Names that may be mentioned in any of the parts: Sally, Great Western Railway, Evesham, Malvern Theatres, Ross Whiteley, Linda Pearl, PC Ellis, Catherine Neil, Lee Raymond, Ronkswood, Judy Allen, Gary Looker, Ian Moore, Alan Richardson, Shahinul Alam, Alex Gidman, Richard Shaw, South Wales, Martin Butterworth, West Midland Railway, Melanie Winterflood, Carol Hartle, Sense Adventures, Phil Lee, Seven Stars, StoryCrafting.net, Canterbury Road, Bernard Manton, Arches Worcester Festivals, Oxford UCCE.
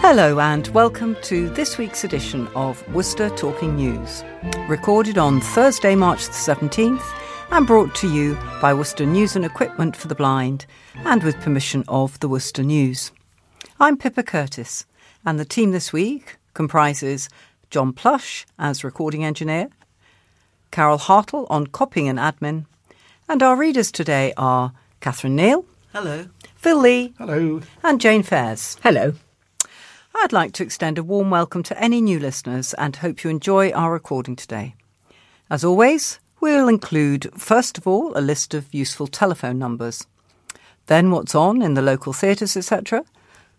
Hello and welcome to this week's edition of Worcester Talking News, recorded on Thursday, March the 17th and brought to you by Worcester News and Equipment for the Blind and with permission of the Worcester News. I'm Pippa Curtis and the team this week comprises John Plush as recording engineer, Carol Hartle on copying and admin, and our readers today are Catherine Neil. Hello. Phil Lee. Hello. And Jane Fairs. Hello. I'd like to extend a warm welcome to any new listeners and hope you enjoy our recording today. As always, we'll include, first of all, a list of useful telephone numbers, then what's on in the local theatres, etc.,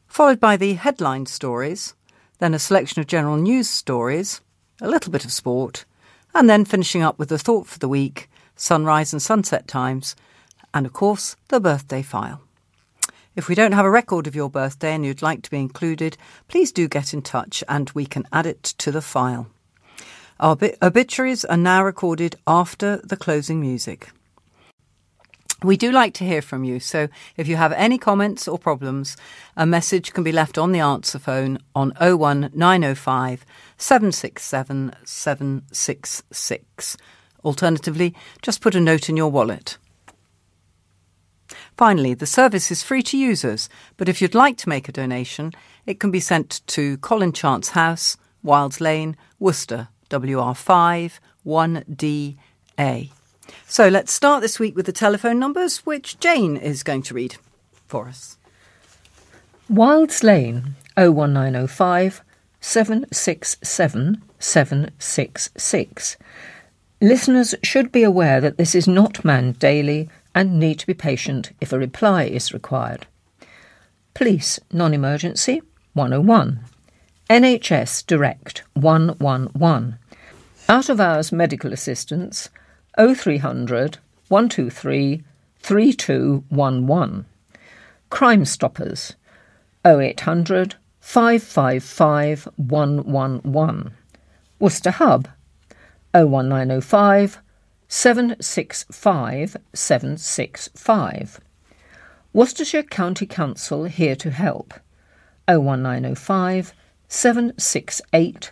followed by the headline stories, then a selection of general news stories, a little bit of sport, and then finishing up with the thought for the week, sunrise and sunset times, and, of course, the birthday file. If we don't have a record of your birthday and you'd like to be included, please do get in touch and we can add it to the file. Our obituaries are now recorded after the closing music. We do like to hear from you, so if you have any comments or problems, a message can be left on the answer phone on 01905 767 766. Alternatively, just put a note in your wallet. Finally, the service is free to users, but if you'd like to make a donation, it can be sent to Colin Chance House, Wilds Lane, Worcester, WR5 1DA. So let's start this week with the telephone numbers, which Jane is going to read for us. Wilds Lane, 01905 767 766. Listeners should be aware that this is not manned daily and need to be patient if a reply is required. Police non-emergency 101. NHS direct 111. Out of hours medical assistance 0300 123 3211. Crime Stoppers 0800 555 111. Worcester Hub 01905 765 765. Worcestershire County Council here to help 01905 768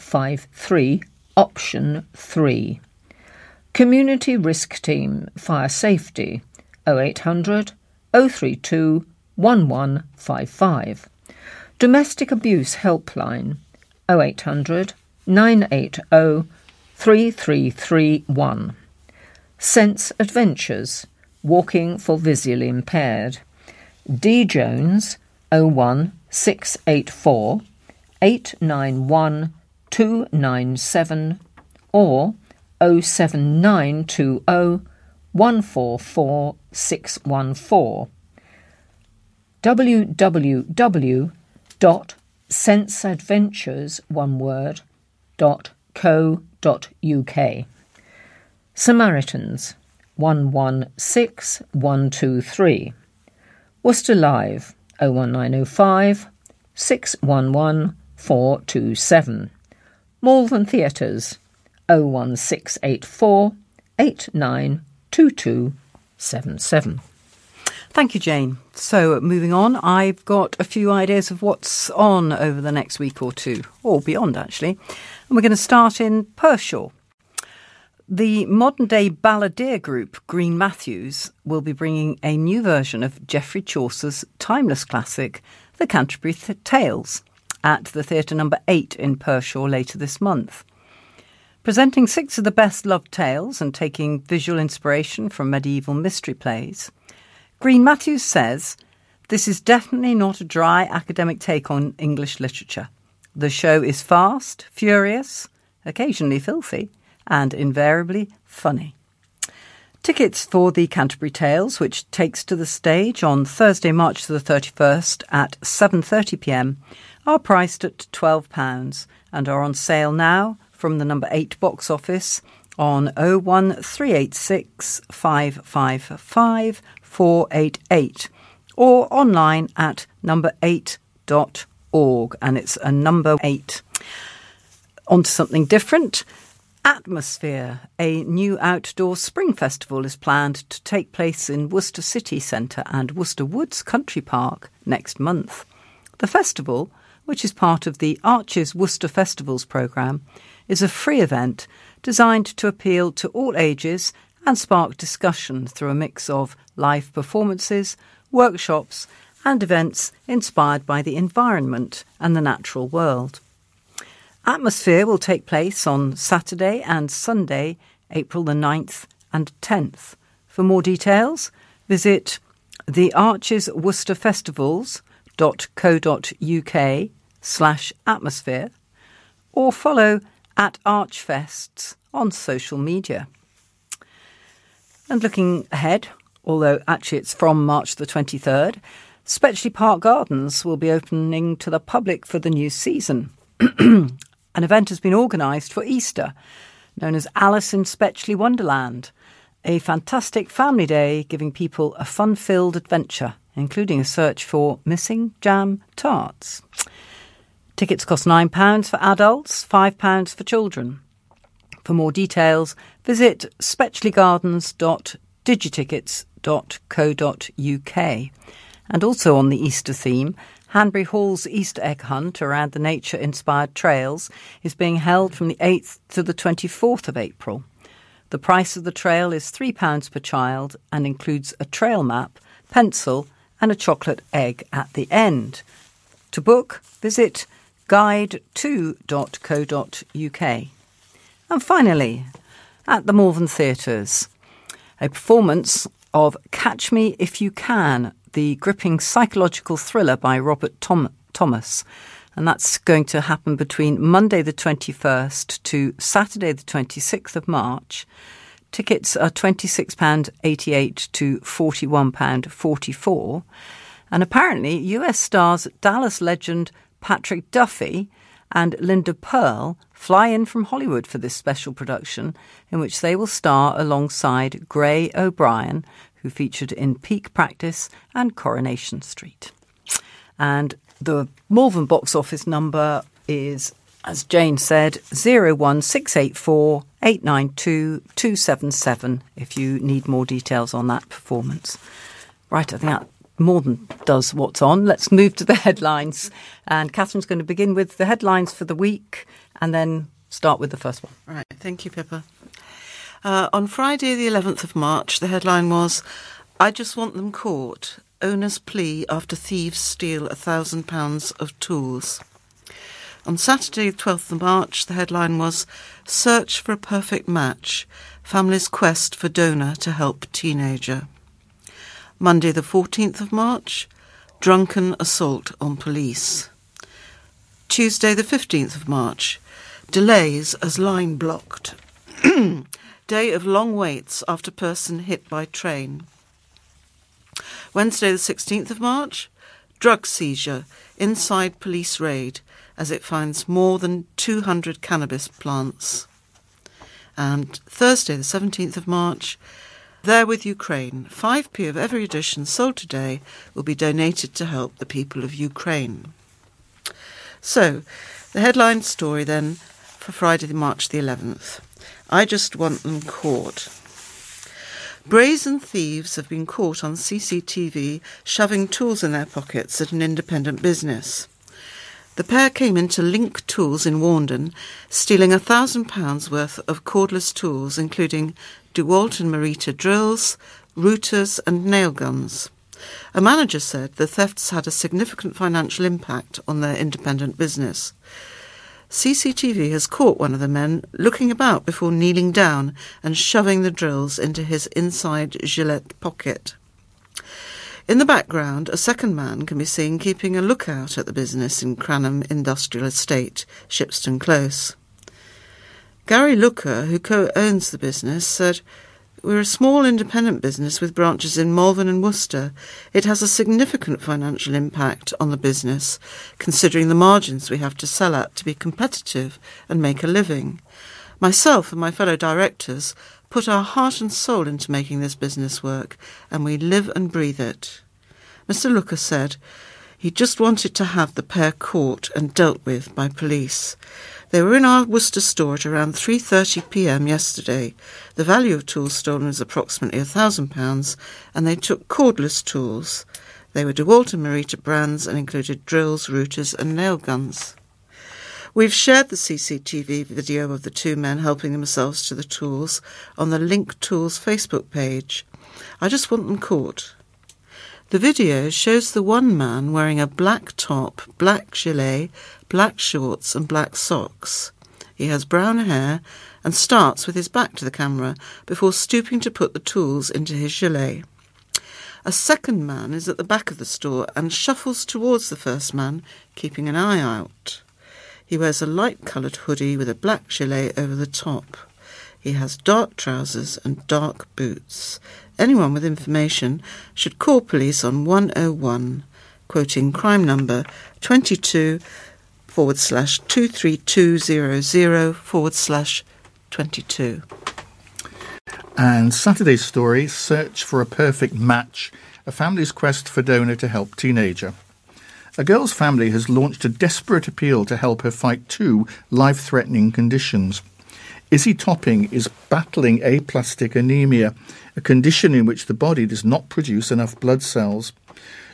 053 option 3. Community Risk Team Fire Safety 0800 032 1155. Domestic Abuse Helpline 0800 980 3331. Sense Adventures, Walking for Visually Impaired. D. Jones, 01684 891 297 or 07920 144 614. www.senseadventures.co.uk. Samaritans 116123. Worcester Live 01905 611 427. Malvern Theatres 01684 892277. Thank you, Jane. So moving on, I've got a few ideas of what's on over the next week or two, or beyond actually. And we're going to start in Pershore. The modern-day balladeer group Green Matthews will be bringing a new version of Geoffrey Chaucer's timeless classic, The Canterbury Tales, at the Theatre Number 8 in Pershore later this month. Presenting six of the best-loved tales and taking visual inspiration from medieval mystery plays, Green Matthews says, "This is definitely not a dry academic take on English literature. The show is fast, furious, occasionally filthy, and invariably funny." Tickets for the Canterbury Tales, which takes to the stage on Thursday, March the 31st at 7:30pm, are priced at £12 and are on sale now from the Number 8 box office on 01386 555 488 or online at number8.org, and it's a number 8. Onto something different. Atmosphere, a new outdoor spring festival, is planned to take place in Worcester City Centre and Worcester Woods Country Park next month. The festival, which is part of the Arches Worcester Festivals programme, is a free event designed to appeal to all ages and spark discussion through a mix of live performances, workshops and events inspired by the environment and the natural world. Atmosphere will take place on Saturday and Sunday, April the 9th and 10th. For more details, visit thearchesworcesterfestivals.co.uk/atmosphere or follow @Archfests on social media. And looking ahead, although actually it's from March the 23rd, Spechley Park Gardens will be opening to the public for the new season. An event has been organised for Easter, known as Alice in Spechley Wonderland, a fantastic family day giving people a fun-filled adventure, including a search for missing jam tarts. Tickets cost £9 for adults, £5 for children. For more details, visit spechleyGardens.digitickets.co.uk. And also on the Easter theme, Hanbury Hall's Easter egg hunt around the nature-inspired trails is being held from the 8th to the 24th of April. The price of the trail is £3 per child and includes a trail map, pencil and a chocolate egg at the end. To book, visit guide2.co.uk. And finally, at the Malvern Theatres, a performance of Catch Me If You Can, the gripping psychological thriller by Robert Thomas. And that's going to happen between Monday the 21st to Saturday the 26th of March. Tickets are £26.88 to £41.44. And apparently US stars Dallas legend Patrick Duffy and Linda Pearl fly in from Hollywood for this special production, in which they will star alongside Gray O'Brien, who featured in Peak Practice and Coronation Street. And the Malvern box office number is, as Jane said, 01684 892 277 if you need more details on that performance. Right, I think that more than does what's on. Let's move to the headlines. And Catherine's going to begin with the headlines for the week and then start with the first one. All right, thank you, Pippa. On Friday the 11th of March, the headline was, I just want them caught. Owner's plea after thieves steal £1,000 of tools. On Saturday the 12th of March, the headline was, Search for a perfect match. Family's quest for donor to help teenager. Monday the 14th of March, drunken assault on police. Tuesday the 15th of March, delays as line blocked. Day of long waits after person hit by train. Wednesday the 16th of March, drug seizure inside police raid as it finds more than 200 cannabis plants. And Thursday the 17th of March, There With Ukraine. 5p of every edition sold today will be donated to help the people of Ukraine. So, the headline story then for Friday March the 11th. I just want them caught. Brazen thieves have been caught on CCTV shoving tools in their pockets at an independent business. The pair came into Link Tools in Warndon, stealing £1,000 worth of cordless tools, including DeWalt and Makita drills, routers and nail guns. A manager said the thefts had a significant financial impact on their independent business. CCTV has caught one of the men looking about before kneeling down and shoving the drills into his inside Gillette pocket. In the background, a second man can be seen keeping a lookout at the business in Cranham Industrial Estate, Shipston Close. Gary Looker, who co-owns the business, said, We're a small independent business with branches in Malvern and Worcester. It has a significant financial impact on the business, considering the margins we have to sell at to be competitive and make a living. Myself and my fellow directors put our heart and soul into making this business work, and we live and breathe it. Mr. Looker said he just wanted to have the pair caught and dealt with by police. They were in our Worcester store at around 3:30pm yesterday. The value of tools stolen is approximately £1,000, and they took cordless tools. They were DeWalt and Makita brands and included drills, routers and nail guns. We've shared the CCTV video of the two men helping themselves to the tools on the Link Tools Facebook page. I just want them caught. The video shows the one man wearing a black top, black gilet, black shorts and black socks. He has brown hair and starts with his back to the camera before stooping to put the tools into his gilet. A second man is at the back of the store and shuffles towards the first man, keeping an eye out. He wears a light-coloured hoodie with a black gilet over the top. He has dark trousers and dark boots. Anyone with information should call police on 101, quoting crime number 22/23200/22. And Saturday's story, Search for a Perfect Match, a family's quest for donor to help teenager. A girl's family has launched a desperate appeal to help her fight two life-threatening conditions. Izzy Topping is battling aplastic anemia, a condition in which the body does not produce enough blood cells.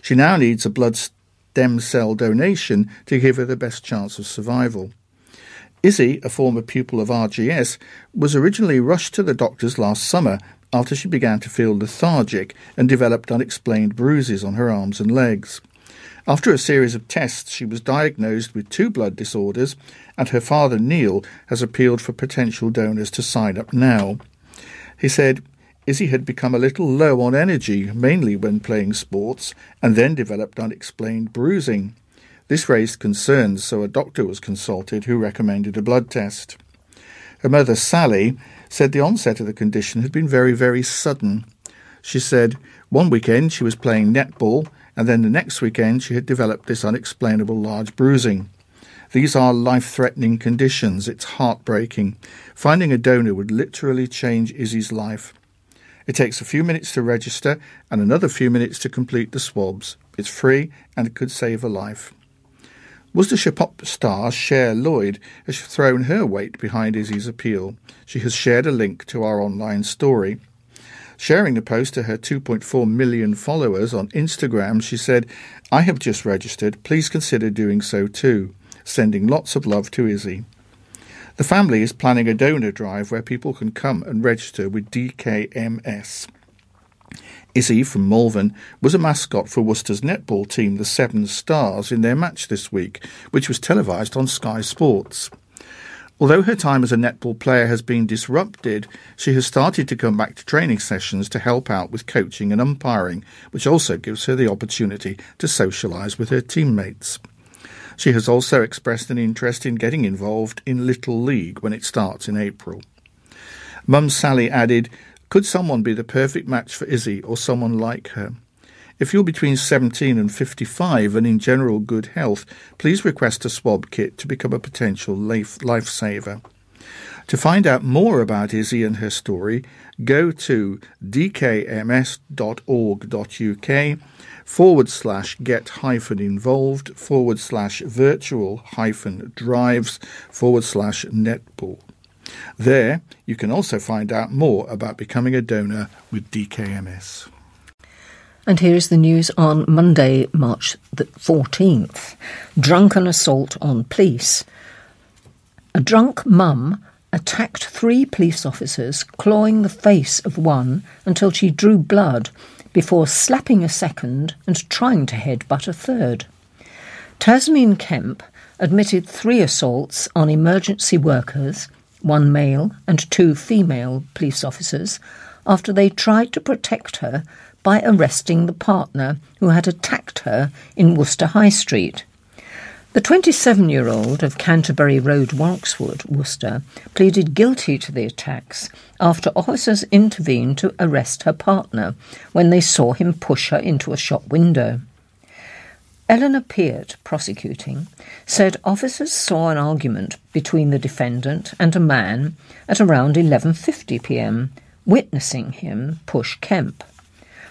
She now needs a blood stem cell donation to give her the best chance of survival. Izzy, a former pupil of RGS, was originally rushed to the doctors last summer after she began to feel lethargic and developed unexplained bruises on her arms and legs. After a series of tests, she was diagnosed with two blood disorders, and her father, Neil, has appealed for potential donors to sign up now. He said, Izzy had become a little low on energy, mainly when playing sports, and then developed unexplained bruising. This raised concerns, so a doctor was consulted who recommended a blood test. Her mother, Sally, said the onset of the condition had been very, very sudden. She said, one weekend she was playing netball, and then the next weekend she had developed this unexplainable large bruising. These are life-threatening conditions. It's heartbreaking. Finding a donor would literally change Izzy's life. It takes a few minutes to register and another few minutes to complete the swabs. It's free and it could save a life. Worcestershire pop star Cher Lloyd has thrown her weight behind Izzy's appeal. She has shared a link to our online story. Sharing the post to her 2.4 million followers on Instagram, she said, I have just registered. Please consider doing so too. Sending lots of love to Izzy. The family is planning a donor drive where people can come and register with DKMS. Izzy from Malvern was a mascot for Worcester's netball team, the Seven Stars, in their match this week, which was televised on Sky Sports. Although her time as a netball player has been disrupted, she has started to come back to training sessions to help out with coaching and umpiring, which also gives her the opportunity to socialise with her teammates. She has also expressed an interest in getting involved in Little League when it starts in April. Mum Sally added, could someone be the perfect match for Izzy or someone like her? If you're between 17 and 55 and in general good health, please request a swab kit to become a potential lifesaver. To find out more about Izzy and her story, go to dkms.org.uk/get-involved/virtual-drives/netball. There, you can also find out more about becoming a donor with DKMS. And here is the news on Monday, March the 14th. Drunken assault on police. A drunk mum attacked three police officers, clawing the face of one until she drew blood before slapping a second and trying to headbutt a third. Tasmine Kemp admitted three assaults on emergency workers, one male and two female police officers, after they tried to protect her by arresting the partner who had attacked her in Worcester High Street. The 27-year-old of Canterbury Road, Ronkswood, Worcester, pleaded guilty to the attacks after officers intervened to arrest her partner when they saw him push her into a shop window. Eleanor Peart, prosecuting, said officers saw an argument between the defendant and a man at around 11:50pm, witnessing him push Kemp.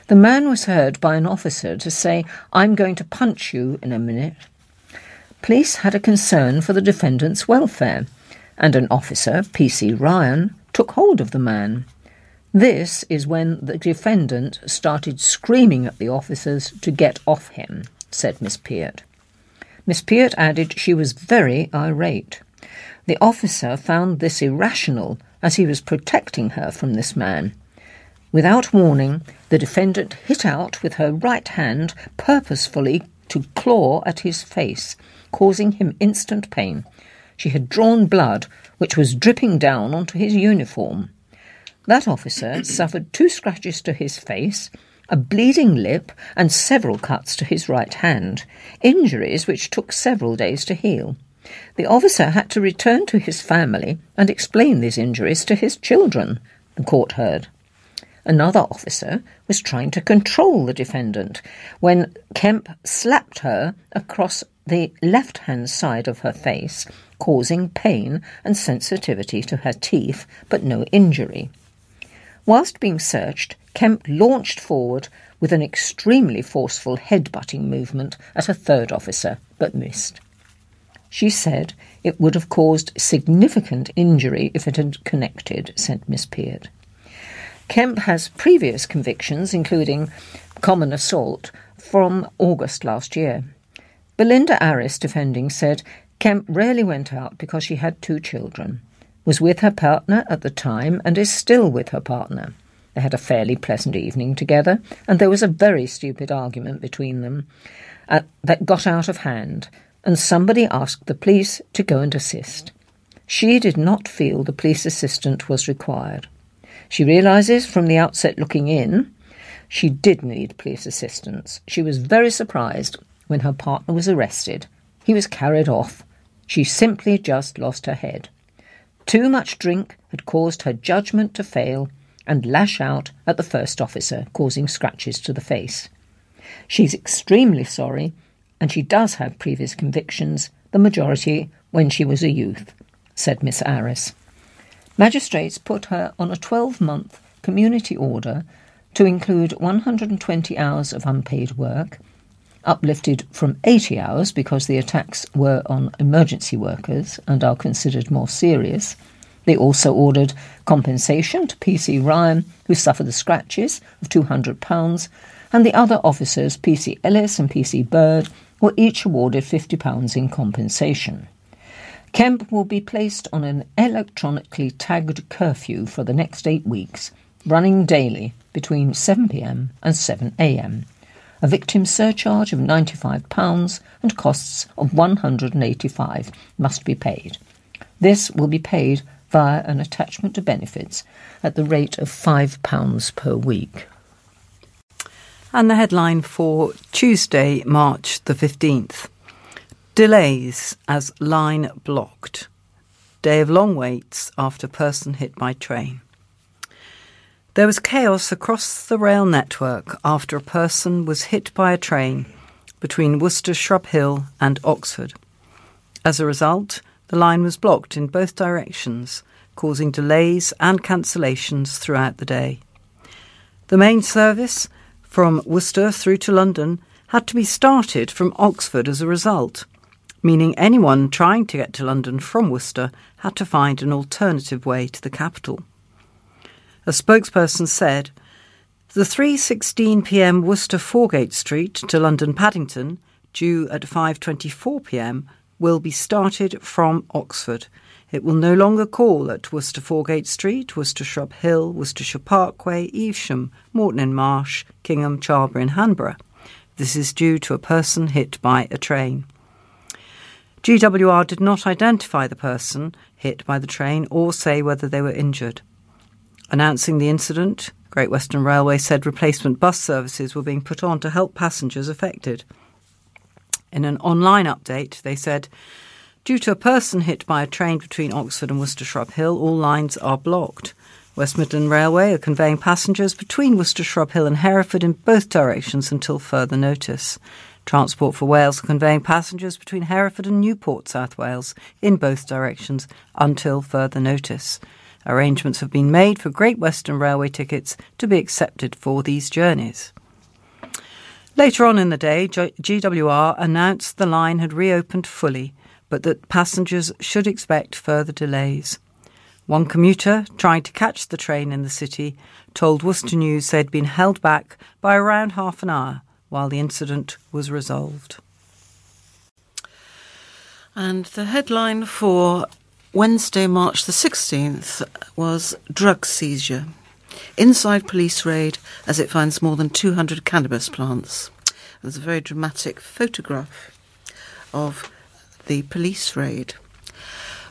The man was heard by an officer to say, I'm going to punch you in a minute. police had a concern for the defendant's welfare, and an officer, PC Ryan, took hold of the man. This is when the defendant started screaming at the officers to get off him, said Miss Peart. Miss Peart added she was very irate. The officer found this irrational as he was protecting her from this man. Without warning, the defendant hit out with her right hand purposefully to claw at his face, causing him instant pain. She had drawn blood, which was dripping down onto his uniform. That officer suffered 2 scratches to his face, a bleeding lip and several cuts to his right hand, injuries which took several days to heal. The officer had to return to his family and explain these injuries to his children, the court heard. Another officer was trying to control the defendant when Kemp slapped her across the left-hand side of her face, causing pain and sensitivity to her teeth, but no injury. Whilst being searched, Kemp launched forward with an extremely forceful head-butting movement at a third officer, but missed. She said it would have caused significant injury if it had connected, said Miss Peart. Kemp has previous convictions, including common assault, from August last year. Belinda Arris, defending, said Kemp rarely went out because she had 2 children, was with her partner at the time and is still with her partner. They had a fairly pleasant evening together, and there was a very stupid argument between them that got out of hand, and somebody asked the police to go and assist. She did not feel the police assistant was required. She realises from the outset looking in, she did need police assistance. She was very surprised when her partner was arrested. He was carried off. She simply just lost her head. Too much drink had caused her judgment to fail and lash out at the first officer, causing scratches to the face. She's extremely sorry, and she does have previous convictions, the majority when she was a youth, said Miss Arris. Magistrates put her on a 12-month community order to include 120 hours of unpaid work, uplifted from 80 hours because the attacks were on emergency workers and are considered more serious. They also ordered compensation to PC Ryan, who suffered the scratches, of £200, and the other officers, PC Ellis and PC Bird, were each awarded £50 in compensation. Kemp will be placed on an electronically tagged curfew for the next 8 weeks, running daily between 7 p.m. and 7 a.m. a victim surcharge of £95 and costs of £185 must be paid. This will be paid via an attachment to benefits at the rate of £5 per week. And the headline for Tuesday, March the 15th. Delays as line blocked. Day of long waits after person hit by train. There was chaos across the rail network after a person was hit by a train between Worcester Shrub Hill and Oxford. As a result, the line was blocked in both directions, causing delays and cancellations throughout the day. The main service from Worcester through to London had to be started from Oxford as a result, meaning anyone trying to get to London from Worcester had to find an alternative way to the capital. A spokesperson said, the 3:16 p.m. Worcester Foregate Street to London Paddington, due at 5:24 p.m, will be started from Oxford. It will no longer call at Worcester Foregate Street, Worcester Shrub Hill, Worcestershire Parkway, Evesham, Morton in Marsh, Kingham, Charlborough and Hanborough. This is due to a person hit by a train. GWR did not identify the person hit by the train or say whether they were injured. Announcing the incident, Great Western Railway said replacement bus services were being put on to help passengers affected. In an online update, they said, due to a person hit by a train between Oxford and Worcester Shrub Hill, all lines are blocked. West Midland Railway are conveying passengers between Worcester Shrub Hill and Hereford in both directions until further notice. Transport for Wales are conveying passengers between Hereford and Newport, South Wales, in both directions until further notice. Arrangements have been made for Great Western Railway tickets to be accepted for these journeys. Later on in the day, GWR announced the line had reopened fully, but that passengers should expect further delays. One commuter trying to catch the train in the city told Worcester News they'd been held back by around half an hour while the incident was resolved. And the headline for Wednesday, March the 16th was drug seizure. Inside police raid as it finds more than 200 cannabis plants. There's a very dramatic photograph of the police raid.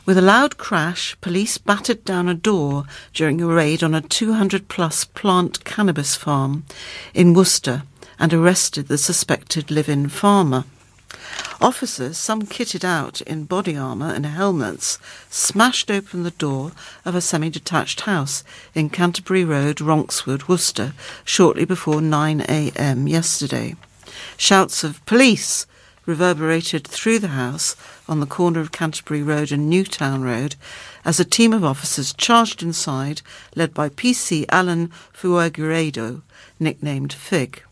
With a loud crash, police battered down a door during a raid on a 200-plus plant cannabis farm in Worcester and arrested the suspected live-in farmer. Officers, some kitted out in body armour and helmets, smashed open the door of a semi-detached house in Canterbury Road, Ronkswood, Worcester, shortly before 9 a.m. yesterday. Shouts of "Police!" reverberated through the house on the corner of Canterbury Road and Newtown Road as a team of officers charged inside, led by PC Alan Fuegueredo, nicknamed Fig.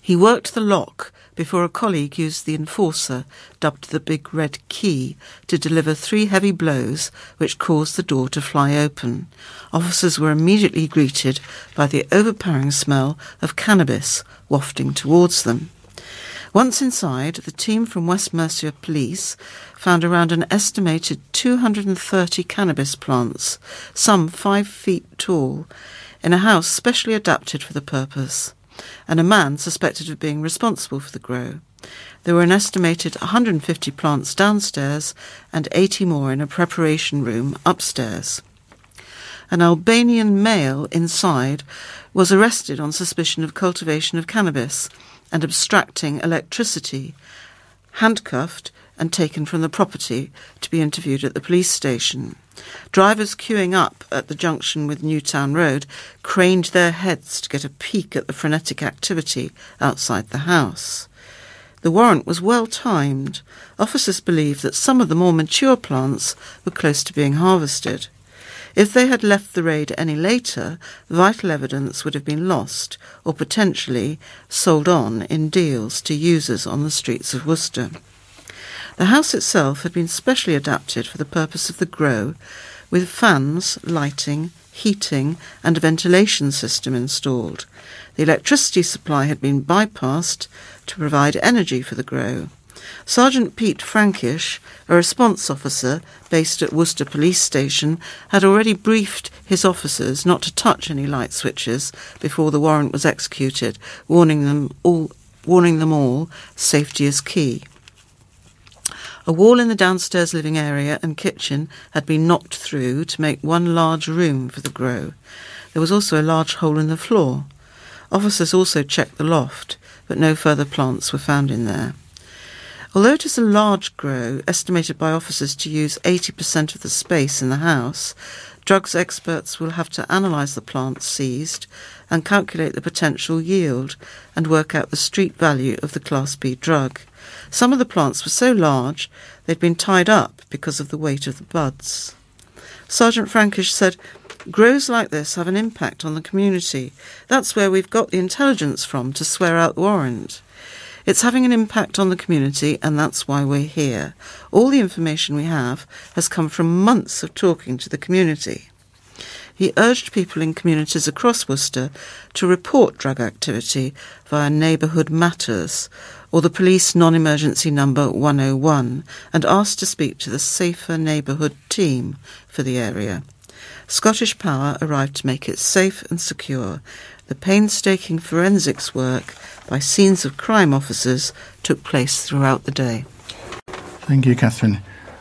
He worked the lock before a colleague used the enforcer, dubbed the Big Red Key, to deliver 3 heavy blows which caused the door to fly open. Officers were immediately greeted by the overpowering smell of cannabis wafting towards them. Once inside, the team from West Mercia Police found around an estimated 230 cannabis plants, some 5 feet tall, in a house specially adapted for the purpose, and a man suspected of being responsible for the grow. There were an estimated 150 plants downstairs and 80 more in a preparation room upstairs. An Albanian male inside was arrested on suspicion of cultivation of cannabis and abstracting electricity, handcuffed and taken from the property to be interviewed at the police station. Drivers queuing up at the junction with Newtown Road craned their heads to get a peek at the frenetic activity outside the house. The warrant was well timed. Officers believed that some of the more mature plants were close to being harvested. If they had left the raid any later, vital evidence would have been lost or potentially sold on in deals to users on the streets of Worcester. The house itself had been specially adapted for the purpose of the grow, with fans, lighting, heating and a ventilation system installed. The electricity supply had been bypassed to provide energy for the grow. Sergeant Pete Frankish, a response officer based at Worcester Police Station, had already briefed his officers not to touch any light switches before the warrant was executed, warning them all, safety is key. A wall in the downstairs living area and kitchen had been knocked through to make one large room for the grow. There was also a large hole in the floor. Officers also checked the loft, but no further plants were found in there. Although it is a large grow, estimated by officers to use 80% of the space in the house, drugs experts will have to analyse the plants seized and calculate the potential yield and work out the street value of the Class B drug. Some of the plants were so large they'd been tied up because of the weight of the buds. Sergeant Frankish said, "Grows like this have an impact on the community. That's where we've got the intelligence from to swear out the warrant. It's having an impact on the community and that's why we're here. All the information we have has come from months of talking to the community." He urged people in communities across Worcester to report drug activity via Neighbourhood Matters or the police non-emergency number 101 and asked to speak to the Safer Neighbourhood team for the area. Scottish Power arrived to make it safe and secure. The painstaking forensics work by scenes of crime officers took place throughout the day. Thank you, Catherine.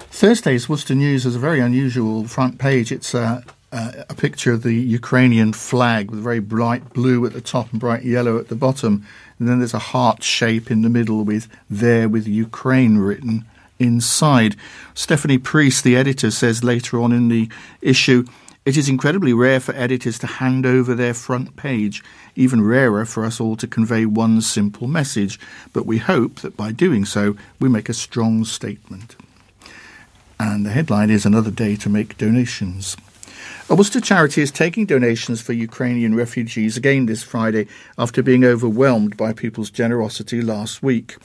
Thursday's Worcester News has a very unusual front page. It's a picture of the Ukrainian flag with very bright blue at the top and bright yellow at the bottom, and then there's a heart shape in the middle with Ukraine written inside. Stephanie Priest, the editor, says later on in the issue, "It is incredibly rare for editors to hand over their front page, even rarer for us all to convey one simple message, but we hope that by doing so we make a strong statement." And the headline is "Another Day to Make Donations." A Worcester charity is taking donations for Ukrainian refugees again this Friday after being overwhelmed by people's generosity last week.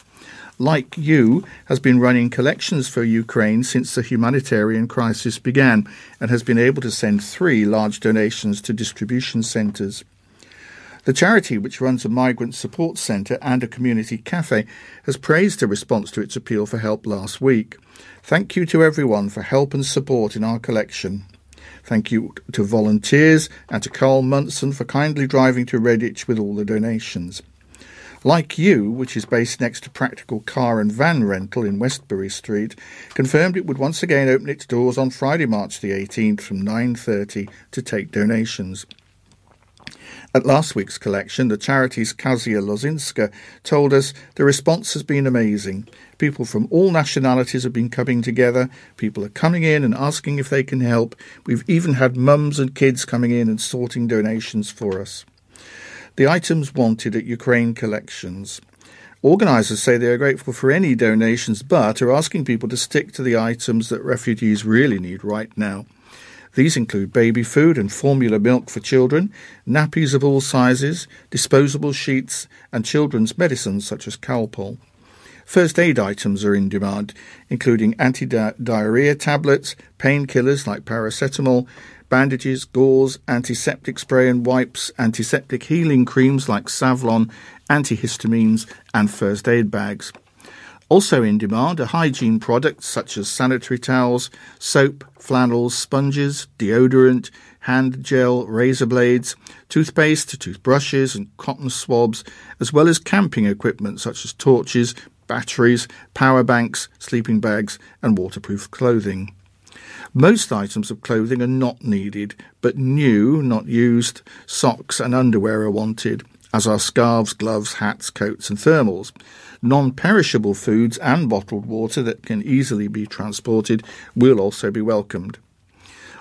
Like You has been running collections for Ukraine since the humanitarian crisis began and has been able to send 3 large donations to distribution centres. The charity, which runs a migrant support centre and a community cafe, has praised the response to its appeal for help last week. Thank you to everyone for help and support in our collection. Thank you to volunteers and to Carl Munson for kindly driving to Redditch with all the donations. Like You, which is based next to Practical Car and Van Rental in Westbury Street, confirmed it would once again open its doors on Friday, March the 18th from 9:30 to take donations. At last week's collection, the charity's Kazia Lozinska told us the response has been amazing. People from all nationalities have been coming together. People are coming in and asking if they can help. We've even had mums and kids coming in and sorting donations for us. The items wanted at Ukraine collections. Organisers say they are grateful for any donations, but are asking people to stick to the items that refugees really need right now. These include baby food and formula milk for children, nappies of all sizes, disposable sheets and children's medicines such as Calpol. First aid items are in demand, including anti-diarrhea tablets, painkillers like paracetamol, bandages, gauze, antiseptic spray and wipes, antiseptic healing creams like Savlon, antihistamines and first aid bags. Also in demand are hygiene products such as sanitary towels, soap, flannels, sponges, deodorant, hand gel, razor blades, toothpaste, toothbrushes and cotton swabs, as well as camping equipment such as torches, batteries, power banks, sleeping bags and waterproof clothing. Most items of clothing are not needed, but new, not used, socks and underwear are wanted, as are scarves, gloves, hats, coats and thermals. Non-perishable foods and bottled water that can easily be transported will also be welcomed.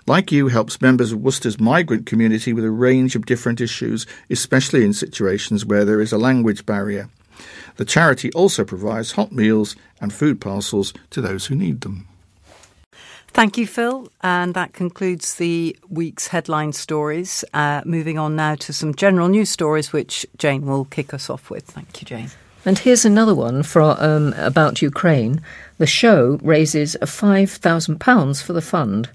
Like You helps members of Worcester's migrant community with a range of different issues, especially in situations where there is a language barrier. The charity also provides hot meals and food parcels to those who need them. Thank you, Phil. And that concludes the week's headline stories. Moving on now to some general news stories, which Jane will kick us off with. Thank you, Jane. And here's another one about Ukraine. The show raises £5,000 for the fund.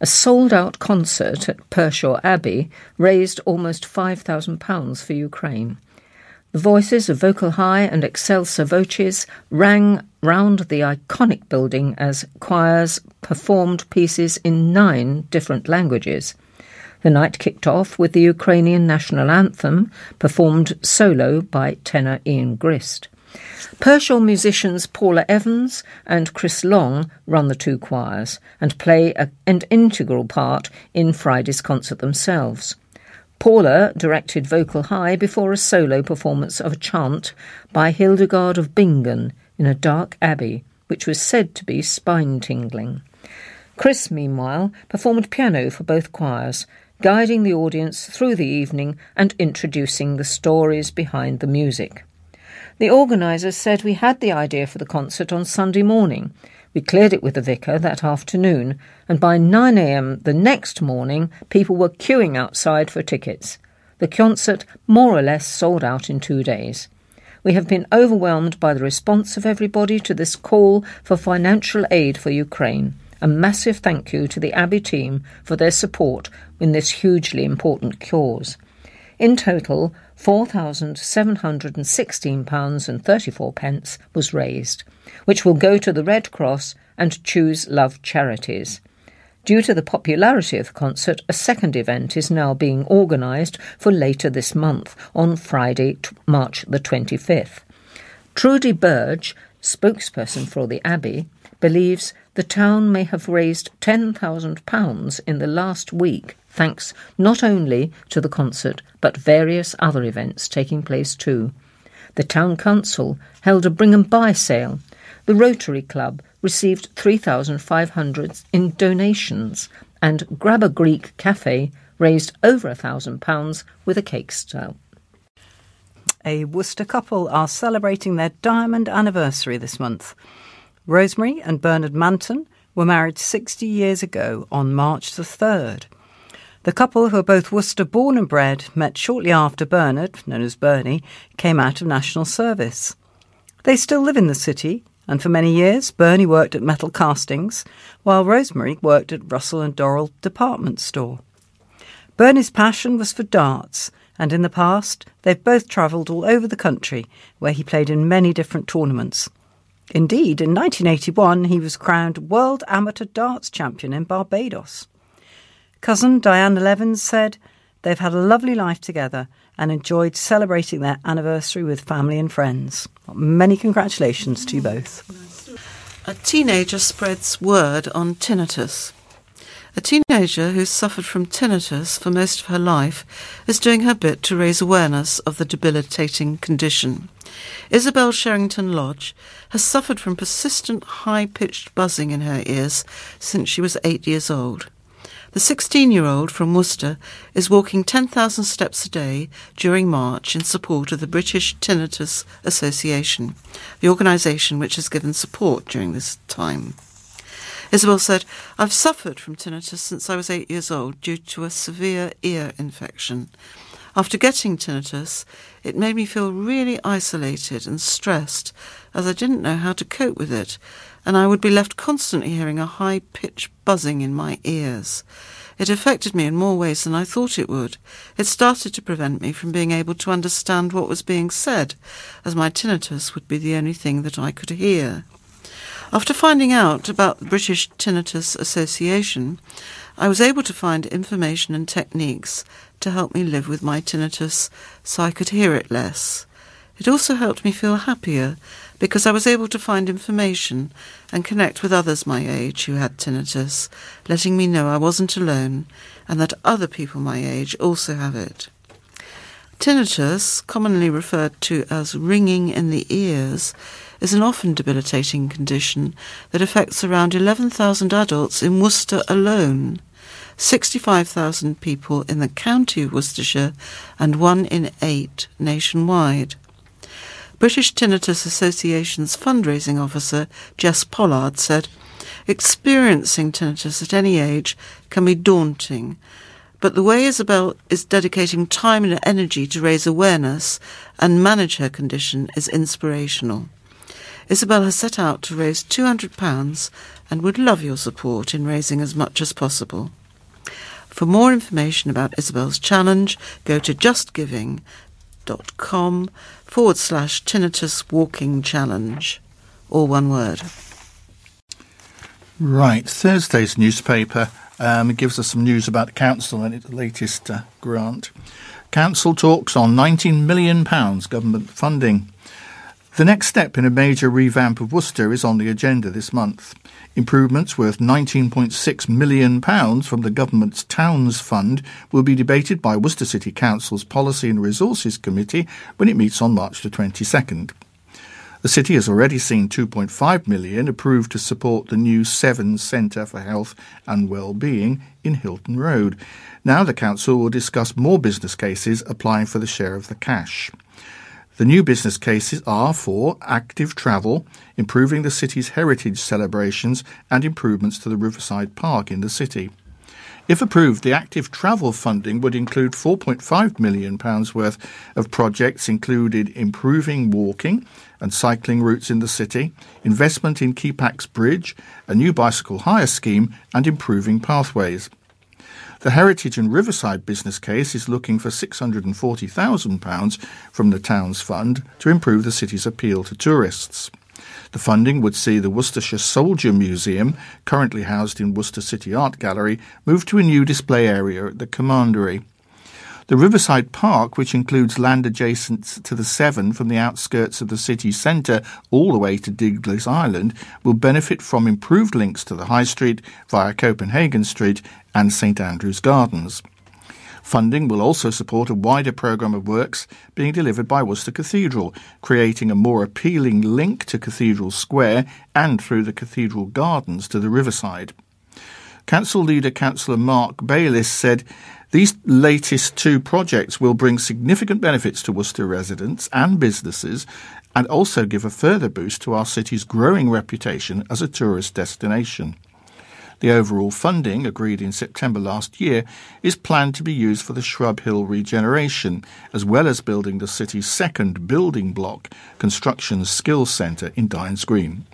A sold-out concert at Pershaw Abbey raised almost £5,000 for Ukraine. The voices of Vocal High and Excelsa Voces rang round the iconic building as choirs performed pieces in 9 different languages. The night kicked off with the Ukrainian national anthem, performed solo by tenor Ian Grist. Pershaw musicians Paula Evans and Chris Long run the 2 choirs and play an integral part in Friday's concert themselves. Paula directed Vocal High before a solo performance of a chant by Hildegard of Bingen in a dark abbey, which was said to be spine-tingling. Chris, meanwhile, performed piano for both choirs, guiding the audience through the evening and introducing the stories behind the music. The organisers said, "We had the idea for the concert on Sunday morning. We cleared it with the vicar that afternoon, and by 9 a.m. the next morning, people were queuing outside for tickets. The concert more or less sold out in 2 days. We have been overwhelmed by the response of everybody to this call for financial aid for Ukraine. A massive thank you to the Abbey team for their support in this hugely important cause." In total, £4,716.34 was raised, which will go to the Red Cross and Choose Love charities. Due to the popularity of the concert, a second event is now being organised for later this month on Friday, March the 25th. Trudy Burge, spokesperson for the Abbey, believes the town may have raised £10,000 in the last week, thanks not only to the concert but various other events taking place too. The Town Council held a bring and buy sale. The Rotary Club received £3,500 in donations, and Grabber Greek Cafe raised over £1,000 with a cake sale. A Worcester couple are celebrating their diamond anniversary this month. Rosemary and Bernard Manton were married 60 years ago on March the 3rd. The couple, who are both Worcester born and bred, met shortly after Bernard, known as Bernie, came out of national service. They still live in the city, and for many years Bernie worked at Metal Castings, while Rosemary worked at Russell and Dorrell department store. Bernie's passion was for darts, and in the past they've both travelled all over the country, where he played in many different tournaments. Indeed, in 1981 he was crowned World Amateur Darts Champion in Barbados. Cousin Diana Levins said they've had a lovely life together and enjoyed celebrating their anniversary with family and friends. Many congratulations to you both. A teenager spreads word on tinnitus. A teenager who's suffered from tinnitus for most of her life is doing her bit to raise awareness of the debilitating condition. Isabel Sherrington Lodge has suffered from persistent high-pitched buzzing in her ears since she was 8 years old. The 16-year-old from Worcester is walking 10,000 steps a day during March in support of the British Tinnitus Association, the organisation which has given support during this time. Isabel said, "I've suffered from tinnitus since I was 8 years old due to a severe ear infection. After getting tinnitus, it made me feel really isolated and stressed as I didn't know how to cope with it, and I would be left constantly hearing a high-pitched buzzing in my ears. It affected me in more ways than I thought it would. It started to prevent me from being able to understand what was being said, as my tinnitus would be the only thing that I could hear. After finding out about the British Tinnitus Association, I was able to find information and techniques to help me live with my tinnitus so I could hear it less. It also helped me feel happier because I was able to find information and connect with others my age who had tinnitus, letting me know I wasn't alone and that other people my age also have it." Tinnitus, commonly referred to as ringing in the ears, is an often debilitating condition that affects around 11,000 adults in Worcester alone, 65,000 people in the county of Worcestershire, and 1 in 8 nationwide. British Tinnitus Association's fundraising officer, Jess Pollard, said, "Experiencing tinnitus at any age can be daunting, but the way Isabel is dedicating time and energy to raise awareness and manage her condition is inspirational. Isabel has set out to raise £200 and would love your support in raising as much as possible." For more information about Isabel's challenge, go to justgiving.com/tinnitus walking challenge, all one word. Right, Thursday's newspaper gives us some news about council and its latest grant. Council talks on £19 million government funding. The next step in a major revamp of Worcester is on the agenda this month. Improvements worth £19.6 million from the government's Towns Fund will be debated by Worcester City Council's Policy and Resources Committee when it meets on March the 22nd. The city has already seen £2.5 million approved to support the new Seven Centre for Health and Wellbeing in Hilton Road. Now the council will discuss more business cases applying for the share of the cash. The new business cases are for active travel, improving the city's heritage celebrations and improvements to the Riverside Park in the city. If approved, the active travel funding would include £4.5 million worth of projects, including improving walking and cycling routes in the city, investment in Keepax Bridge, a new bicycle hire scheme and improving pathways. The Heritage and Riverside business case is looking for £640,000 from the Towns Fund to improve the city's appeal to tourists. The funding would see the Worcestershire Soldier Museum, currently housed in Worcester City Art Gallery, moved to a new display area at the Commandery. The Riverside Park, which includes land adjacent to the Severn from the outskirts of the city centre all the way to Diglis Island, will benefit from improved links to the High Street via Copenhagen Street and St Andrew's Gardens. Funding will also support a wider programme of works being delivered by Worcester Cathedral, creating a more appealing link to Cathedral Square and through the Cathedral Gardens to the riverside. Council leader Councillor Mark Bayliss said, "These latest two projects will bring significant benefits to Worcester residents and businesses and also give a further boost to our city's growing reputation as a tourist destination. The overall funding, agreed in September last year, is planned to be used for the Shrub Hill regeneration, as well as building the city's second building block, Construction Skills Centre in Dines Green.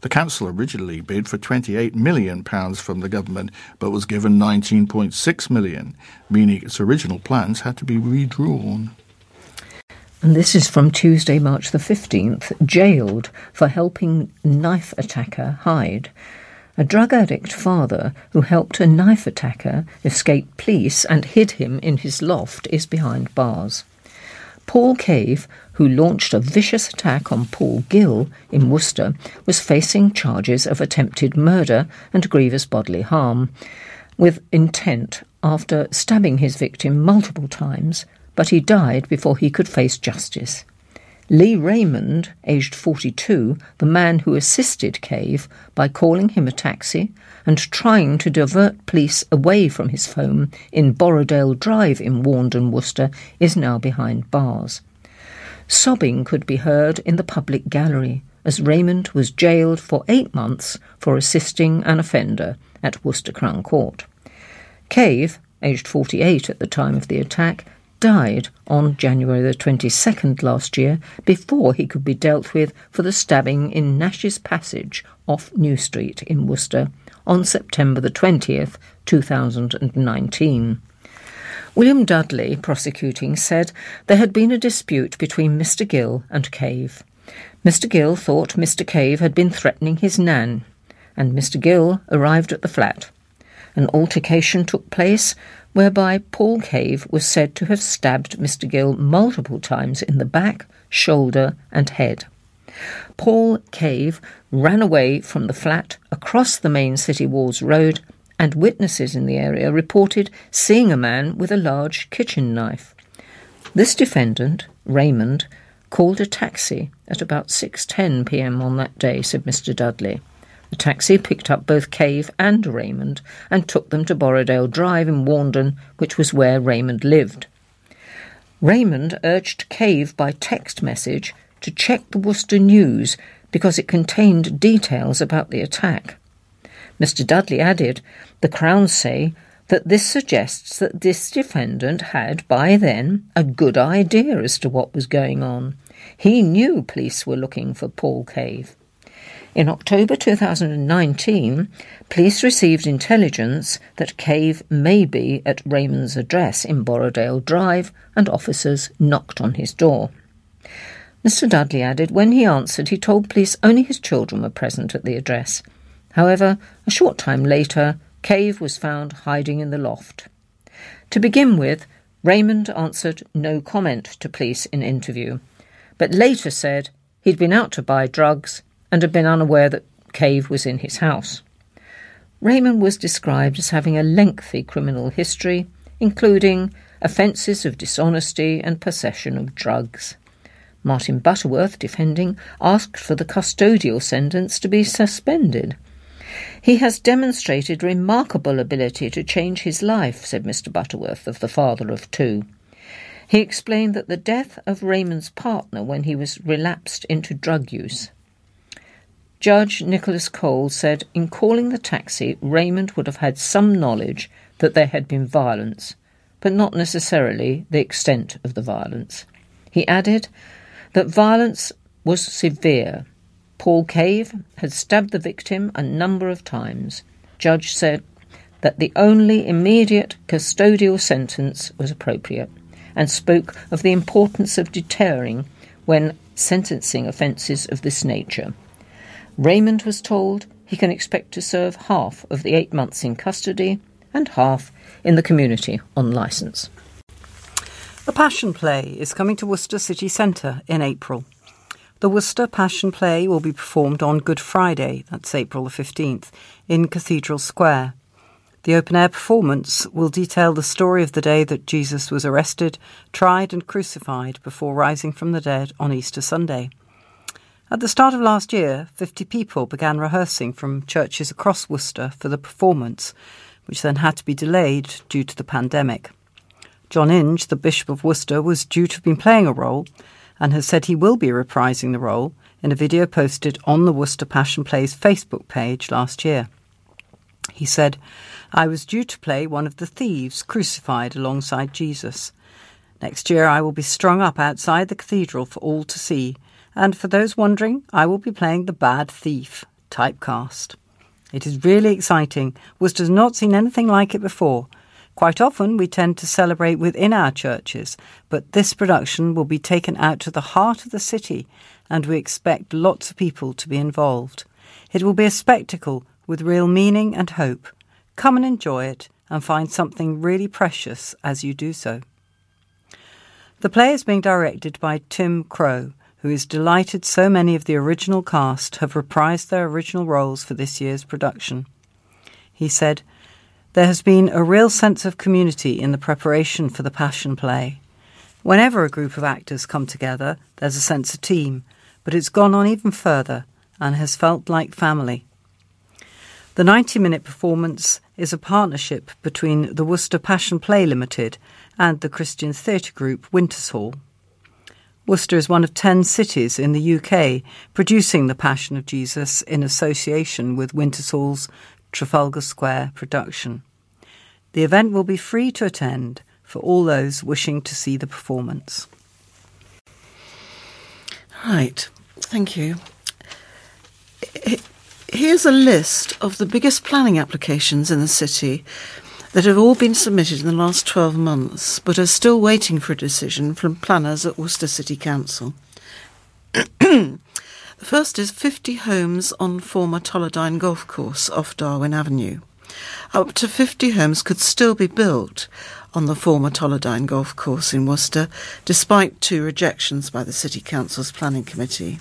The council originally bid for £28 million from the government, but was given £19.6 million, meaning its original plans had to be redrawn. And this is from Tuesday, March the 15th, jailed for helping knife attacker hide. A drug addict father who helped a knife attacker escape police and hid him in his loft is behind bars. Paul Cave, who launched a vicious attack on Paul Gill in Worcester, was facing charges of attempted murder and grievous bodily harm with intent after stabbing his victim multiple times, but he died before he could face justice. Lee Raymond, aged 42, the man who assisted Cave by calling him a taxi and trying to divert police away from his home in Borrowdale Drive in Warndon, Worcester, is now behind bars. Sobbing could be heard in the public gallery as Raymond was jailed for 8 months for assisting an offender at Worcester Crown Court. Cave, aged 48 at the time of the attack, died on January the 22nd last year before he could be dealt with for the stabbing in Nash's Passage off New Street in Worcester on September the 20th, 2019. William Dudley, prosecuting, said there had been a dispute between Mr Gill and Cave. Mr Gill thought Mr Cave had been threatening his nan, and Mr Gill arrived at the flat. An altercation took place whereby Paul Cave was said to have stabbed Mr Gill multiple times in the back, shoulder and head. Paul Cave ran away from the flat across the main City Walls Road, and witnesses in the area reported seeing a man with a large kitchen knife. This defendant, Raymond, called a taxi at about 6:10pm on that day, said Mr Dudley. The taxi picked up both Cave and Raymond and took them to Borrowdale Drive in Warndon, which was where Raymond lived. Raymond urged Cave by text message to check the Worcester News because it contained details about the attack. Mr Dudley added, the Crown say that this suggests that this defendant had, by then, a good idea as to what was going on. He knew police were looking for Paul Cave. In October 2019, police received intelligence that Cave may be at Raymond's address in Borrowdale Drive, and officers knocked on his door. Mr Dudley added when he answered he told police only his children were present at the address. However, a short time later, Cave was found hiding in the loft. To begin with, Raymond answered no comment to police in interview, but later said he'd been out to buy drugs and had been unaware that Cave was in his house. Raymond was described as having a lengthy criminal history, including offences of dishonesty and possession of drugs. Martin Butterworth, defending, asked for the custodial sentence to be suspended. He has demonstrated remarkable ability to change his life, said Mr Butterworth, of the father of two. He explained that the death of Raymond's partner when he was relapsed into drug use. Judge Nicholas Cole said in calling the taxi, Raymond would have had some knowledge that there had been violence, but not necessarily the extent of the violence. He added that violence was severe. Paul Cave had stabbed the victim a number of times. Judge said that the only immediate custodial sentence was appropriate and spoke of the importance of deterring when sentencing offences of this nature. Raymond was told he can expect to serve half of the 8 months in custody and half in the community on licence. The Passion Play is coming to Worcester City Centre in April. The Worcester Passion Play will be performed on Good Friday, that's April the 15th, in Cathedral Square. The open-air performance will detail the story of the day that Jesus was arrested, tried and crucified before rising from the dead on Easter Sunday. At the start of last year, 50 people began rehearsing from churches across Worcester for the performance, which then had to be delayed due to the pandemic. John Inge, the Bishop of Worcester, was due to have been playing a role and has said he will be reprising the role in a video posted on the Worcester Passion Play's Facebook page last year. He said, "I was due to play one of the thieves crucified alongside Jesus. Next year I will be strung up outside the cathedral for all to see, and for those wondering, I will be playing the bad thief, typecast. It is really exciting. Worcester has not seen anything like it before. Quite often we tend to celebrate within our churches, but this production will be taken out to the heart of the city, and we expect lots of people to be involved. It will be a spectacle with real meaning and hope. Come and enjoy it and find something really precious as you do so." The play is being directed by Tim Crow, who is delighted so many of the original cast have reprised their original roles for this year's production. He said, "There has been a real sense of community in the preparation for the Passion Play. Whenever a group of actors come together, there's a sense of team, but it's gone on even further and has felt like family. The 90-minute performance is a partnership between the Worcester Passion Play Limited and the Christian theatre group Wintershall. Worcester is one of 10 cities in the UK producing The Passion of Jesus in association with Wintershall's Trafalgar Square production. The event will be free to attend for all those wishing to see the performance." Right, thank you. Here's a list of the biggest planning applications in the city that have all been submitted in the last 12 months but are still waiting for a decision from planners at Worcester City Council. The first is 50 homes on former Tolladine Golf Course off Darwin Avenue. Up to 50 homes could still be built on the former Tolladine Golf Course in Worcester, despite 2 rejections by the City Council's Planning Committee.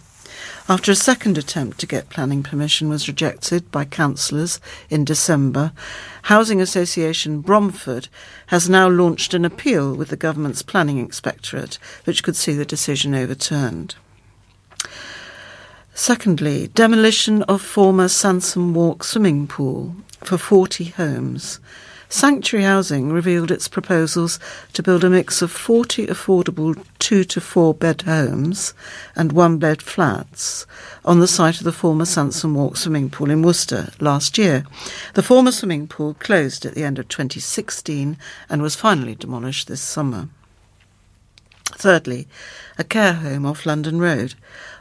After a second attempt to get planning permission was rejected by councillors in December, Housing Association Bromford has now launched an appeal with the government's planning inspectorate, which could see the decision overturned. Secondly, demolition of former Sansom Walk swimming pool for 40 homes. Sanctuary Housing revealed its proposals to build a mix of 40 affordable 2 to 4 bed homes and 1 bed flats on the site of the former Sansom Walk swimming pool in Worcester last year. The former swimming pool closed at the end of 2016 and was finally demolished this summer. Thirdly, a care home off London Road.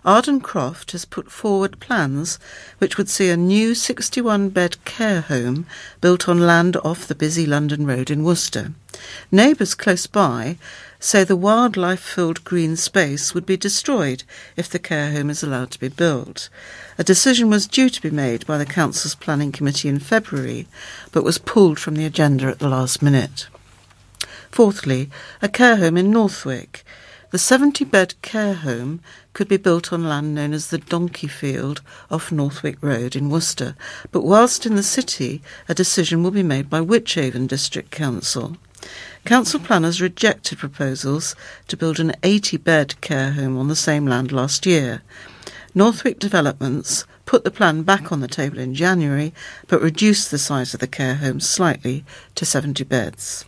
Arden Croft has put forward plans which would see a new 61-bed care home built on land off the busy London Road in Worcester. Neighbours close by say the wildlife-filled green space would be destroyed if the care home is allowed to be built. A decision was due to be made by the Council's Planning Committee in February, but was pulled from the agenda at the last minute. Fourthly, a care home in Northwick. The 70-bed care home could be built on land known as the Donkey Field off Northwick Road in Worcester, but whilst in the city, a decision will be made by Wychavon District Council. Council planners rejected proposals to build an 80-bed care home on the same land last year. Northwick Developments put the plan back on the table in January, but reduced the size of the care home slightly to 70 beds.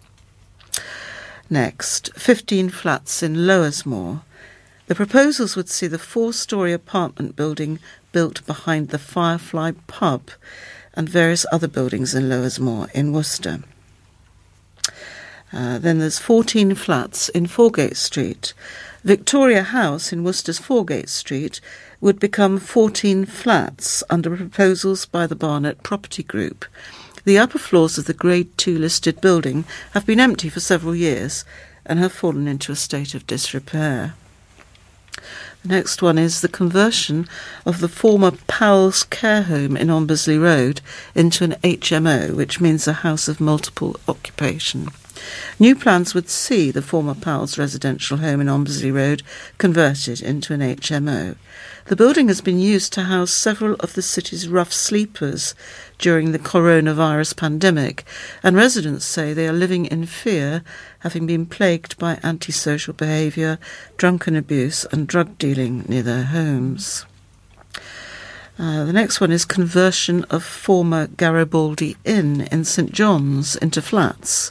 Next, 15 flats in Lowersmoor. The proposals would see the 4-storey apartment building built behind the Firefly pub and various other buildings in Lowersmoor in Worcester. Then there's 14 flats in Foregate Street. Victoria House in Worcester's Foregate Street would become 14 flats under proposals by the Barnet Property Group. The upper floors of the Grade 2 listed building have been empty for several years and have fallen into a state of disrepair. The next one is the conversion of the former Powell's Care Home in Ombersley Road into an HMO, which means a house of multiple occupation. New plans would see the former Powell's residential home in Ombersley Road converted into an HMO. The building has been used to house several of the city's rough sleepers during the coronavirus pandemic, and residents say they are living in fear, having been plagued by antisocial behaviour, drunken abuse and drug dealing near their homes. The next one is conversion of former Garibaldi Inn in St John's into flats.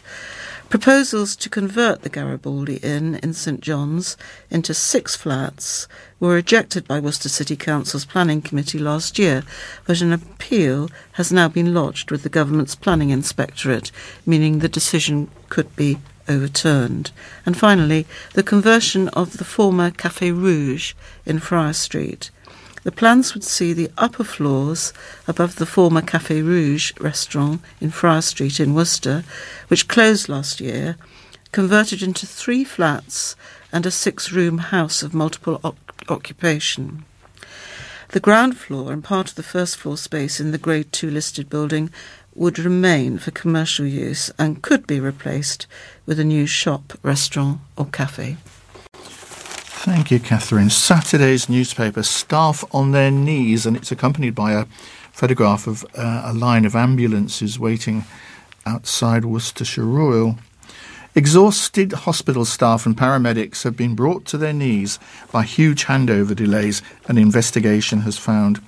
Proposals to convert the Garibaldi Inn in St John's into 6 flats were rejected by Worcester City Council's Planning Committee last year, but an appeal has now been lodged with the government's Planning Inspectorate, meaning the decision could be overturned. And finally, the conversion of the former Café Rouge in Friar Street. The plans would see the upper floors above the former Café Rouge restaurant in Friar Street in Worcester, which closed last year, converted into 3 flats and a 6-room house of multiple occupation. The ground floor and part of the first floor space in the Grade 2 listed building would remain for commercial use and could be replaced with a new shop, restaurant or café. Thank you, Catherine. Saturday's newspaper, staff on their knees, and it's accompanied by a photograph of a line of ambulances waiting outside Worcestershire Royal. Exhausted hospital staff and paramedics have been brought to their knees by huge handover delays, an investigation has found.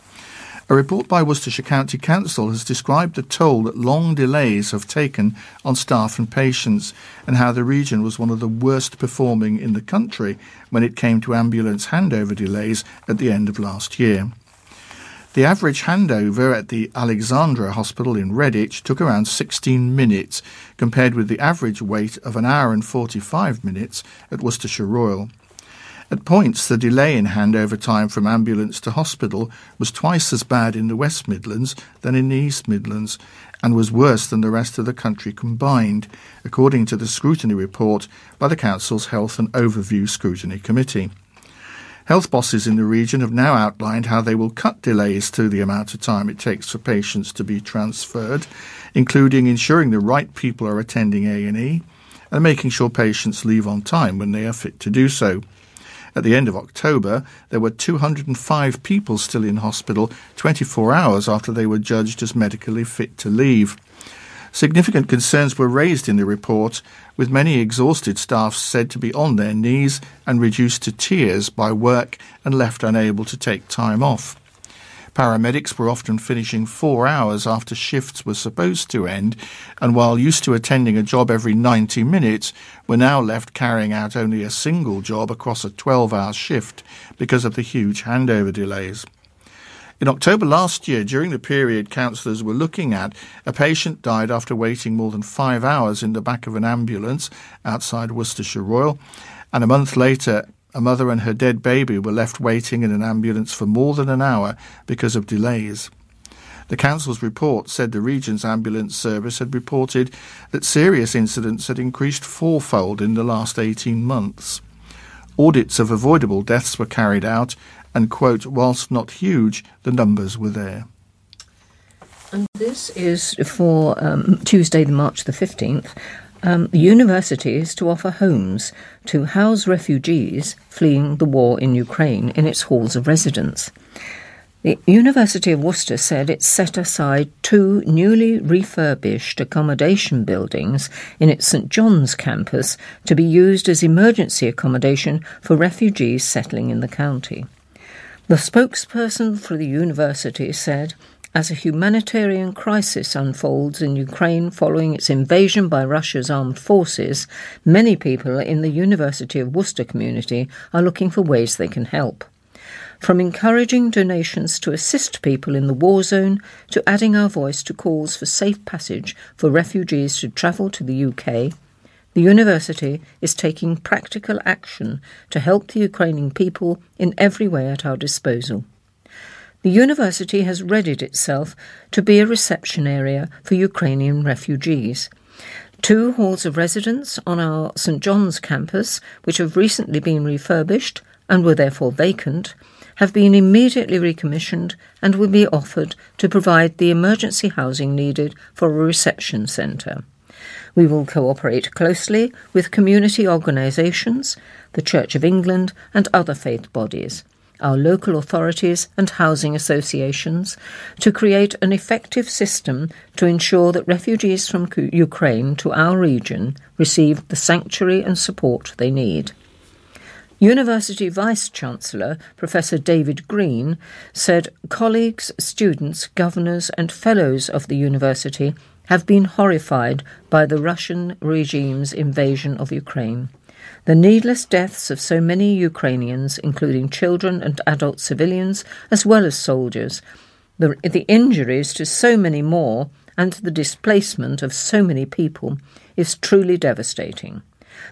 A report by Worcestershire County Council has described the toll that long delays have taken on staff and patients, and how the region was one of the worst performing in the country when it came to ambulance handover delays at the end of last year. The average handover at the Alexandra Hospital in Redditch took around 16 minutes, compared with the average wait of an hour and 45 minutes at Worcestershire Royal. At points, the delay in handover time from ambulance to hospital was twice as bad in the West Midlands than in the East Midlands, and was worse than the rest of the country combined, according to the scrutiny report by the Council's Health and Overview Scrutiny Committee. Health bosses in the region have now outlined how they will cut delays to the amount of time it takes for patients to be transferred, including ensuring the right people are attending A&E and making sure patients leave on time when they are fit to do so. At the end of October, there were 205 people still in hospital 24 hours after they were judged as medically fit to leave. Significant concerns were raised in the report, with many exhausted staff said to be on their knees and reduced to tears by work and left unable to take time off. Paramedics were often finishing 4 hours after shifts were supposed to end, and while used to attending a job every 90 minutes, were now left carrying out only a single job across a 12-hour shift because of the huge handover delays. In October last year, during the period councillors were looking at, a patient died after waiting more than 5 hours in the back of an ambulance outside Worcestershire Royal, and a month later, a mother and her dead baby were left waiting in an ambulance for more than an hour because of delays. The council's report said the region's ambulance service had reported that serious incidents had increased 4-fold in the last 18 months. Audits of avoidable deaths were carried out and, quote, whilst not huge, the numbers were there. And this is for Tuesday, March the 15th. Universities to offer homes to house refugees fleeing the war in Ukraine in its halls of residence. The University of Worcester said it set aside 2 newly refurbished accommodation buildings in its St John's campus to be used as emergency accommodation for refugees settling in the county. The spokesperson for the university said, as a humanitarian crisis unfolds in Ukraine following its invasion by Russia's armed forces, many people in the University of Worcester community are looking for ways they can help. From encouraging donations to assist people in the war zone, to adding our voice to calls for safe passage for refugees to travel to the UK, the university is taking practical action to help the Ukrainian people in every way at our disposal. The university has readied itself to be a reception area for Ukrainian refugees. 2 halls of residence on our St John's campus, which have recently been refurbished and were therefore vacant, have been immediately recommissioned and will be offered to provide the emergency housing needed for a reception centre. We will cooperate closely with community organisations, the Church of England and other faith bodies, our local authorities and housing associations, to create an effective system to ensure that refugees from Ukraine to our region receive the sanctuary and support they need. University Vice-Chancellor Professor David Green said colleagues, students, governors and fellows of the university have been horrified by the Russian regime's invasion of Ukraine. The needless deaths of so many Ukrainians, including children and adult civilians, as well as soldiers, the injuries to so many more, and the displacement of so many people, is truly devastating.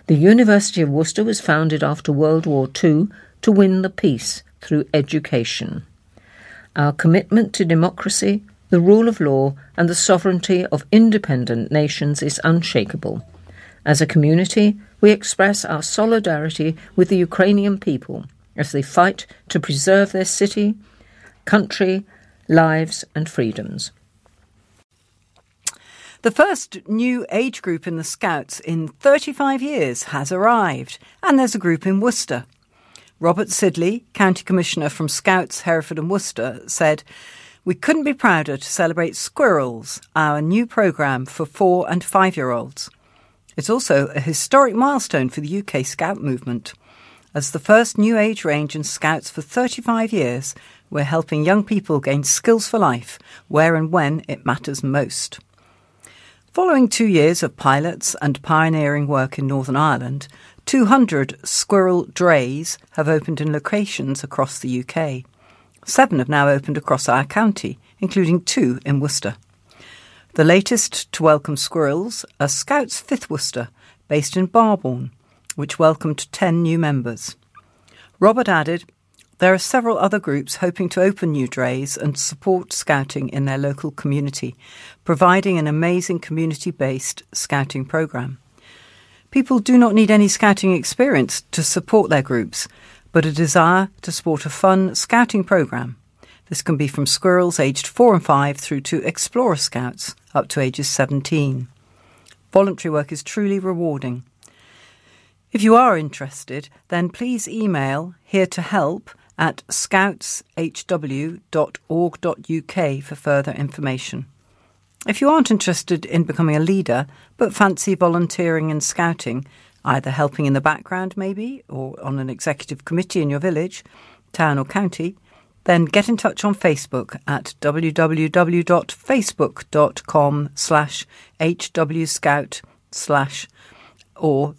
The University of Worcester was founded after World War II to win the peace through education. Our commitment to democracy, the rule of law, and the sovereignty of independent nations is unshakable. As a community, we express our solidarity with the Ukrainian people as they fight to preserve their city, country, lives and freedoms. The first new age group in the Scouts in 35 years has arrived, and there's a group in Worcester. Robert Sidley, County Commissioner from Scouts, Hereford and Worcester, said, "We couldn't be prouder to celebrate Squirrels, our new programme for 4- and 5-year-olds. It's also a historic milestone for the UK Scout movement. As the first new age range in Scouts for 35 years, we're helping young people gain skills for life, where and when it matters most." Following 2 years of pilots and pioneering work in Northern Ireland, 200 squirrel drays have opened in locations across the UK. 7 have now opened across our county, including 2 in Worcester. The latest to welcome squirrels are Scouts 5th Worcester, based in Barbourne, which welcomed 10 new members. Robert added, "There are several other groups hoping to open new drays and support scouting in their local community, providing an amazing community-based scouting programme. People do not need any scouting experience to support their groups, but a desire to support a fun scouting programme. This can be from squirrels aged 4 and 5 through to explorer scouts up to ages 17. Voluntary work is truly rewarding. If you are interested, then please email heretohelp@scoutshw.org.uk for further information. If you aren't interested in becoming a leader but fancy volunteering in scouting, either helping in the background maybe, or on an executive committee in your village, town or county, then get in touch on Facebook at www.facebook.com/hwscout/ or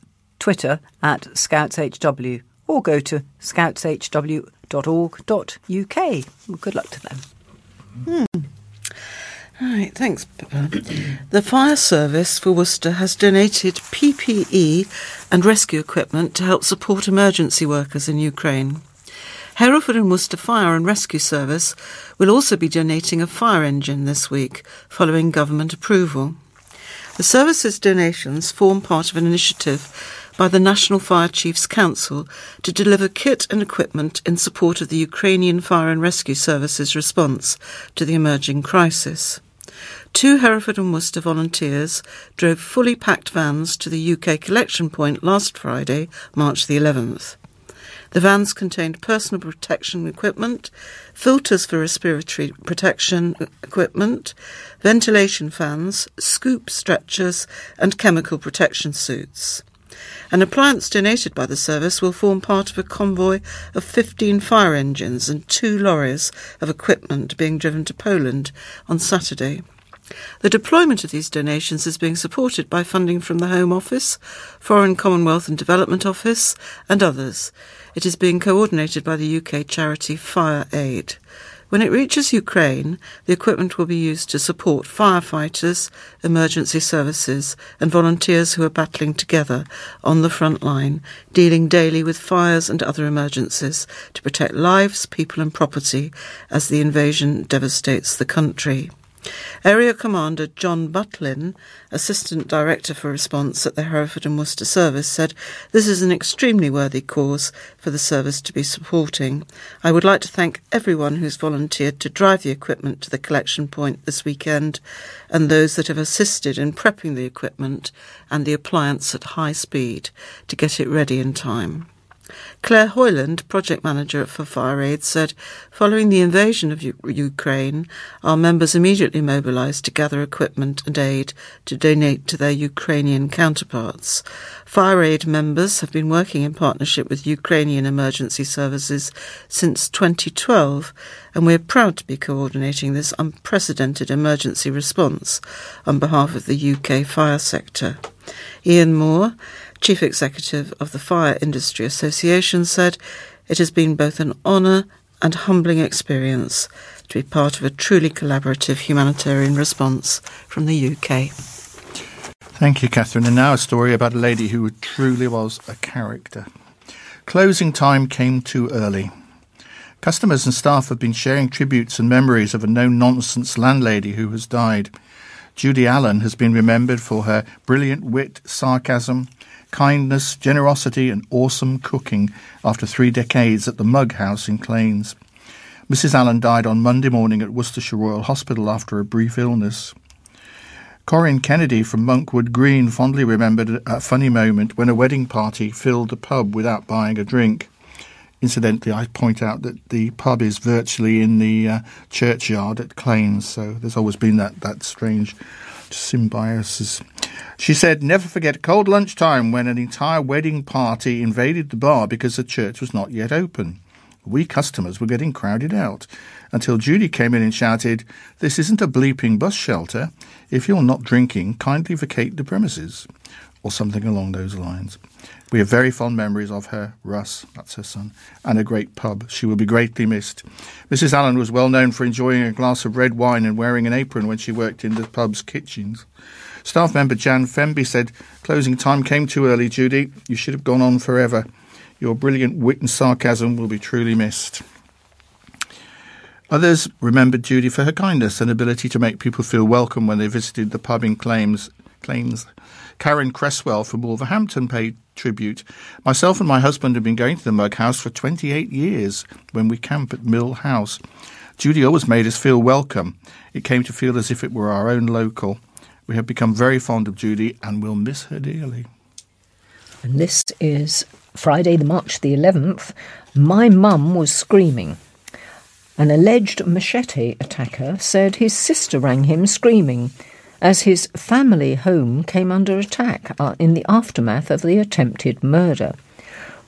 Twitter at scoutshw. Or go to scoutshw.org.uk. Well, good luck to them. All right, thanks, Pippa. The Fire Service for Worcester has donated PPE and rescue equipment to help support emergency workers in Ukraine. Hereford and Worcester Fire and Rescue Service will also be donating a fire engine this week, following government approval. The services' donations form part of an initiative by the National Fire Chiefs Council to deliver kit and equipment in support of the Ukrainian Fire and Rescue Service's response to the emerging crisis. 2 Hereford and Worcester volunteers drove fully packed vans to the UK collection point last Friday, March the 11th. The vans contained personal protection equipment, filters for respiratory protection equipment, ventilation fans, scoop stretchers and chemical protection suits. An appliance donated by the service will form part of a convoy of 15 fire engines and 2 lorries of equipment being driven to Poland on Saturday. The deployment of these donations is being supported by funding from the Home Office, Foreign Commonwealth and Development Office and others. It is being coordinated by the UK charity Fire Aid. When it reaches Ukraine, the equipment will be used to support firefighters, emergency services and volunteers who are battling together on the front line, dealing daily with fires and other emergencies to protect lives, people and property as the invasion devastates the country. Area Commander John Butlin, Assistant Director for Response at the Hereford and Worcester Service, said, "This is an extremely worthy cause for the service to be supporting. I would like to thank everyone who's volunteered to drive the equipment to the collection point this weekend and those that have assisted in prepping the equipment and the appliance at high speed to get it ready in time." Claire Hoyland, project manager for Fire Aid, said, following the invasion of Ukraine, our members immediately mobilised to gather equipment and aid to donate to their Ukrainian counterparts. Fire Aid members have been working in partnership with Ukrainian emergency services since 2012, and we're proud to be coordinating this unprecedented emergency response on behalf of the UK fire sector. Ian Moore, Chief Executive of the Fire Industry Association, said, it has been both an honour and humbling experience to be part of a truly collaborative humanitarian response from the UK. Thank you, Catherine. And now a story about a lady who truly was a character. Closing time came too early. Customers and staff have been sharing tributes and memories of a no-nonsense landlady who has died. Judy Allen has been remembered for her brilliant wit, sarcasm, kindness, generosity and awesome cooking after 3 decades at the Mugg House in Claines. Mrs Allen died on Monday morning at Worcestershire Royal Hospital after a brief illness. Corinne Kennedy from Monkwood Green fondly remembered a funny moment when a wedding party filled the pub without buying a drink. Incidentally, I point out that the pub is virtually in the churchyard at Claines, so there's always been that strange symbiosis. She said, never forget cold lunchtime when an entire wedding party invaded the bar because the church was not yet open. We customers were getting crowded out until Judy came in and shouted, this isn't a bleeping bus shelter. If you're not drinking, kindly vacate the premises. Or something along those lines. We have very fond memories of her, Russ, that's her son, and a great pub. She will be greatly missed. Mrs Allen was well known for enjoying a glass of red wine and wearing an apron when she worked in the pub's kitchens. Staff member Jan Femby said, closing time came too early, Judy. You should have gone on forever. Your brilliant wit and sarcasm will be truly missed. Others remembered Judy for her kindness and ability to make people feel welcome when they visited the pub in Claims. Karen Cresswell from Wolverhampton paid tribute. Myself and my husband have been going to the Mugg House for 28 years when we camp at Mill House. Judy always made us feel welcome. It came to feel as if it were our own local. We have become very fond of Judy and will miss her dearly. And this is Friday, March the 11th. My mum was screaming. An alleged machete attacker said his sister rang him screaming as his family home came under attack in the aftermath of the attempted murder.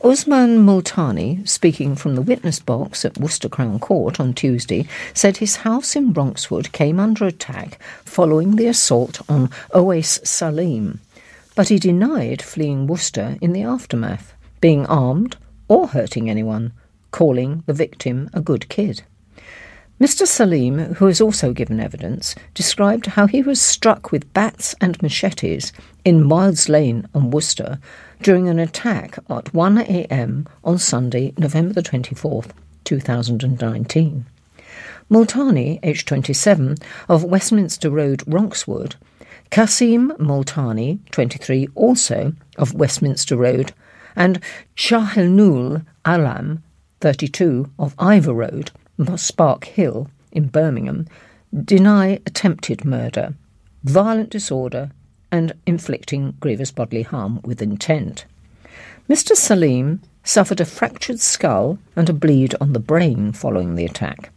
Usman Multani, speaking from the witness box at Worcester Crown Court on Tuesday, said his house in Ronkswood came under attack following the assault on Owais Salim, but he denied fleeing Worcester in the aftermath, being armed or hurting anyone, calling the victim a good kid. Mr Salim, who has also given evidence, described how he was struck with bats and machetes in Miles Lane on Worcester during an attack at 1 a.m. on Sunday, November the 24th, 2019. Multani, aged 27, of Westminster Road, Ronkswood, Kasim Multani, 23, also of Westminster Road, and Shahinul Alam, 32, of Ivor Road, Spark Hill in Birmingham, deny attempted murder, violent disorder and inflicting grievous bodily harm with intent. Mr Salim suffered a fractured skull and a bleed on the brain following the attack.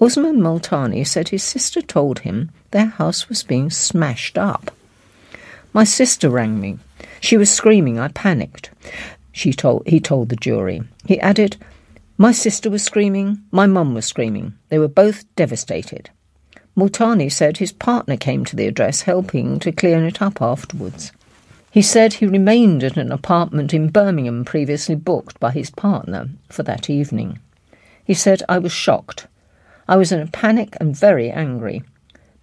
Usman Multani said his sister told him their house was being smashed up. My sister rang me. She was screaming. I panicked, he told the jury. He added, my sister was screaming, my mum was screaming. They were both devastated. Multani said his partner came to the address helping to clean it up afterwards. He said he remained at an apartment in Birmingham previously booked by his partner for that evening. He said, I was shocked. I was in a panic and very angry.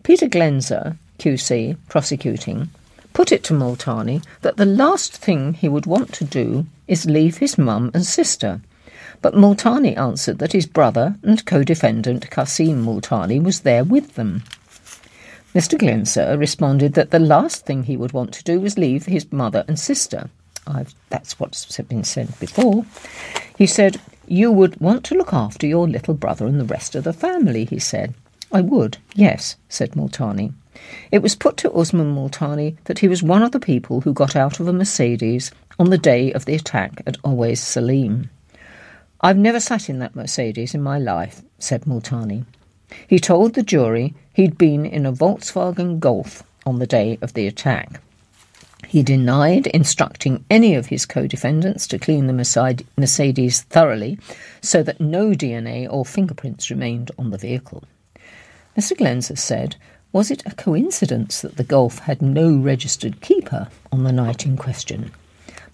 Peter Glenzer, QC, prosecuting, put it to Multani that the last thing he would want to do is leave his mum and sister. But Multani answered that his brother and co-defendant Kasim Multani was there with them. Mr Glenser responded that the last thing he would want to do was leave his mother and sister. That's what's been said before. He said, you would want to look after your little brother and the rest of the family, he said. I would, yes, said Multani. It was put to Usman Multani that he was one of the people who got out of a Mercedes on the day of the attack at Always Salim. "I've never sat in that Mercedes in my life," said Multani. He told the jury he'd been in a Volkswagen Golf on the day of the attack. He denied instructing any of his co-defendants to clean the Mercedes thoroughly so that no DNA or fingerprints remained on the vehicle. Mr. Glenser said, was it a coincidence that the Golf had no registered keeper on the night in question?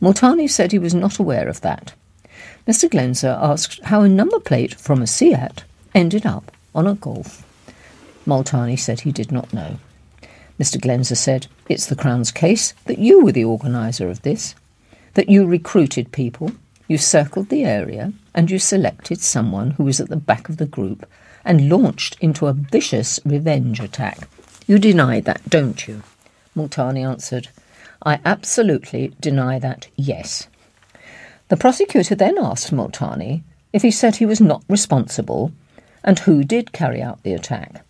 Multani said he was not aware of that. Mr. Glenser asked how a number plate from a Seat ended up on a Golf. Multani said he did not know. Mr. Glenser said, it's the Crown's case that you were the organiser of this, that you recruited people, you circled the area and you selected someone who was at the back of the group and launched into a vicious revenge attack. You deny that, don't you? Multani answered, I absolutely deny that, yes. The prosecutor then asked Multani if he said he was not responsible and who did carry out the attack.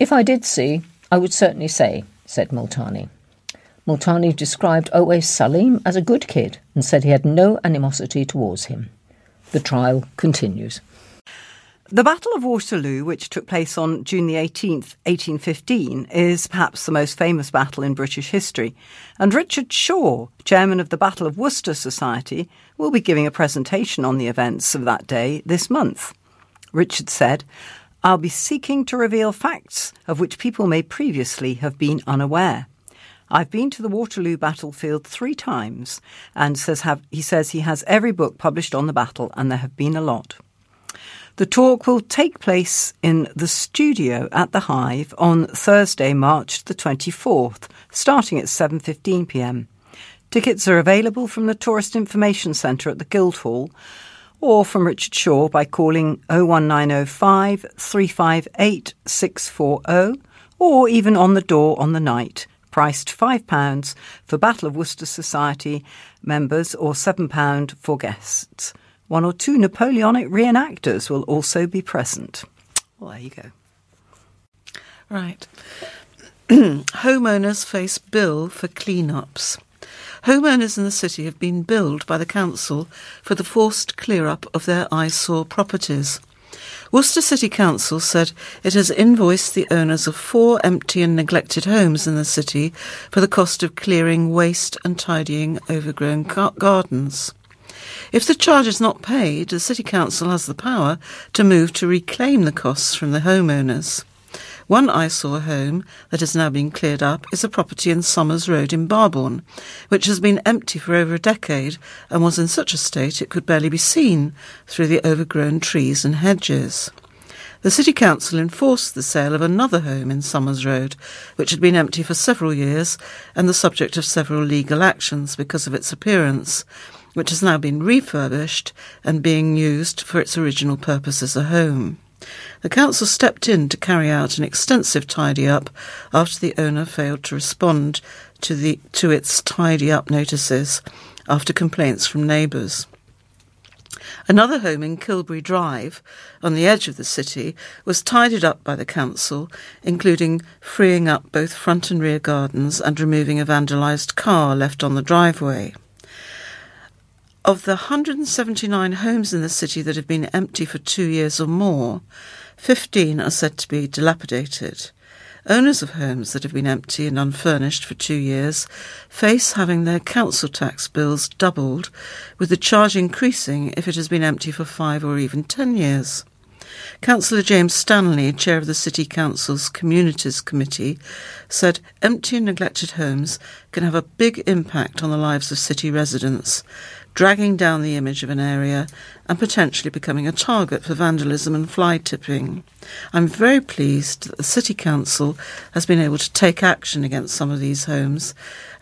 If I did see, I would certainly say, said Multani. Multani described Always Salim as a good kid and said he had no animosity towards him. The trial continues. The Battle of Waterloo, which took place on June the 18th, 1815, is perhaps the most famous battle in British history, and Richard Shaw, chairman of the Battle of Worcester Society, will be giving a presentation on the events of that day this month. Richard said, I'll be seeking to reveal facts of which people may previously have been unaware. I've been to the Waterloo battlefield 3 times, and he says he has every book published on the battle, and there have been a lot. The talk will take place in the studio at the Hive on Thursday, March the 24th, starting at 7:15pm. Tickets are available from the Tourist Information Centre at the Guildhall, or from Richard Shaw by calling 01905 358 640 or even on the door on the night, priced £5 for Battle of Worcester Society members or £7 for guests. 1 or 2 Napoleonic reenactors will also be present. Well, there you go. Right. Homeowners face bill for clean-ups. Homeowners in the city have been billed by the council for the forced clear-up of their eyesore properties. Worcester City Council said it has invoiced the owners of 4 empty and neglected homes in the city for the cost of clearing waste and tidying overgrown gardens. If the charge is not paid, the City Council has the power to move to reclaim the costs from the homeowners. One eyesore home that has now been cleared up is a property in Somers Road in Barbourne, which has been empty for over a decade and was in such a state it could barely be seen through the overgrown trees and hedges. The City Council enforced the sale of another home in Somers Road, which had been empty for several years and the subject of several legal actions because of its appearance, which has now been refurbished and being used for its original purpose as a home. The council stepped in to carry out an extensive tidy-up after the owner failed to respond to its tidy-up notices after complaints from neighbours. Another home in Kilbury Drive, on the edge of the city, was tidied up by the council, including freeing up both front and rear gardens and removing a vandalised car left on the driveway. Of the 179 homes in the city that have been empty for 2 years or more, 15 are said to be dilapidated. Owners of homes that have been empty and unfurnished for 2 years face having their council tax bills doubled, with the charge increasing if it has been empty for 5 or even 10 years. Councillor James Stanley, chair of the City Council's Communities Committee, said empty and neglected homes can have a big impact on the lives of city residents, dragging down the image of an area and potentially becoming a target for vandalism and fly tipping. I'm very pleased that the City Council has been able to take action against some of these homes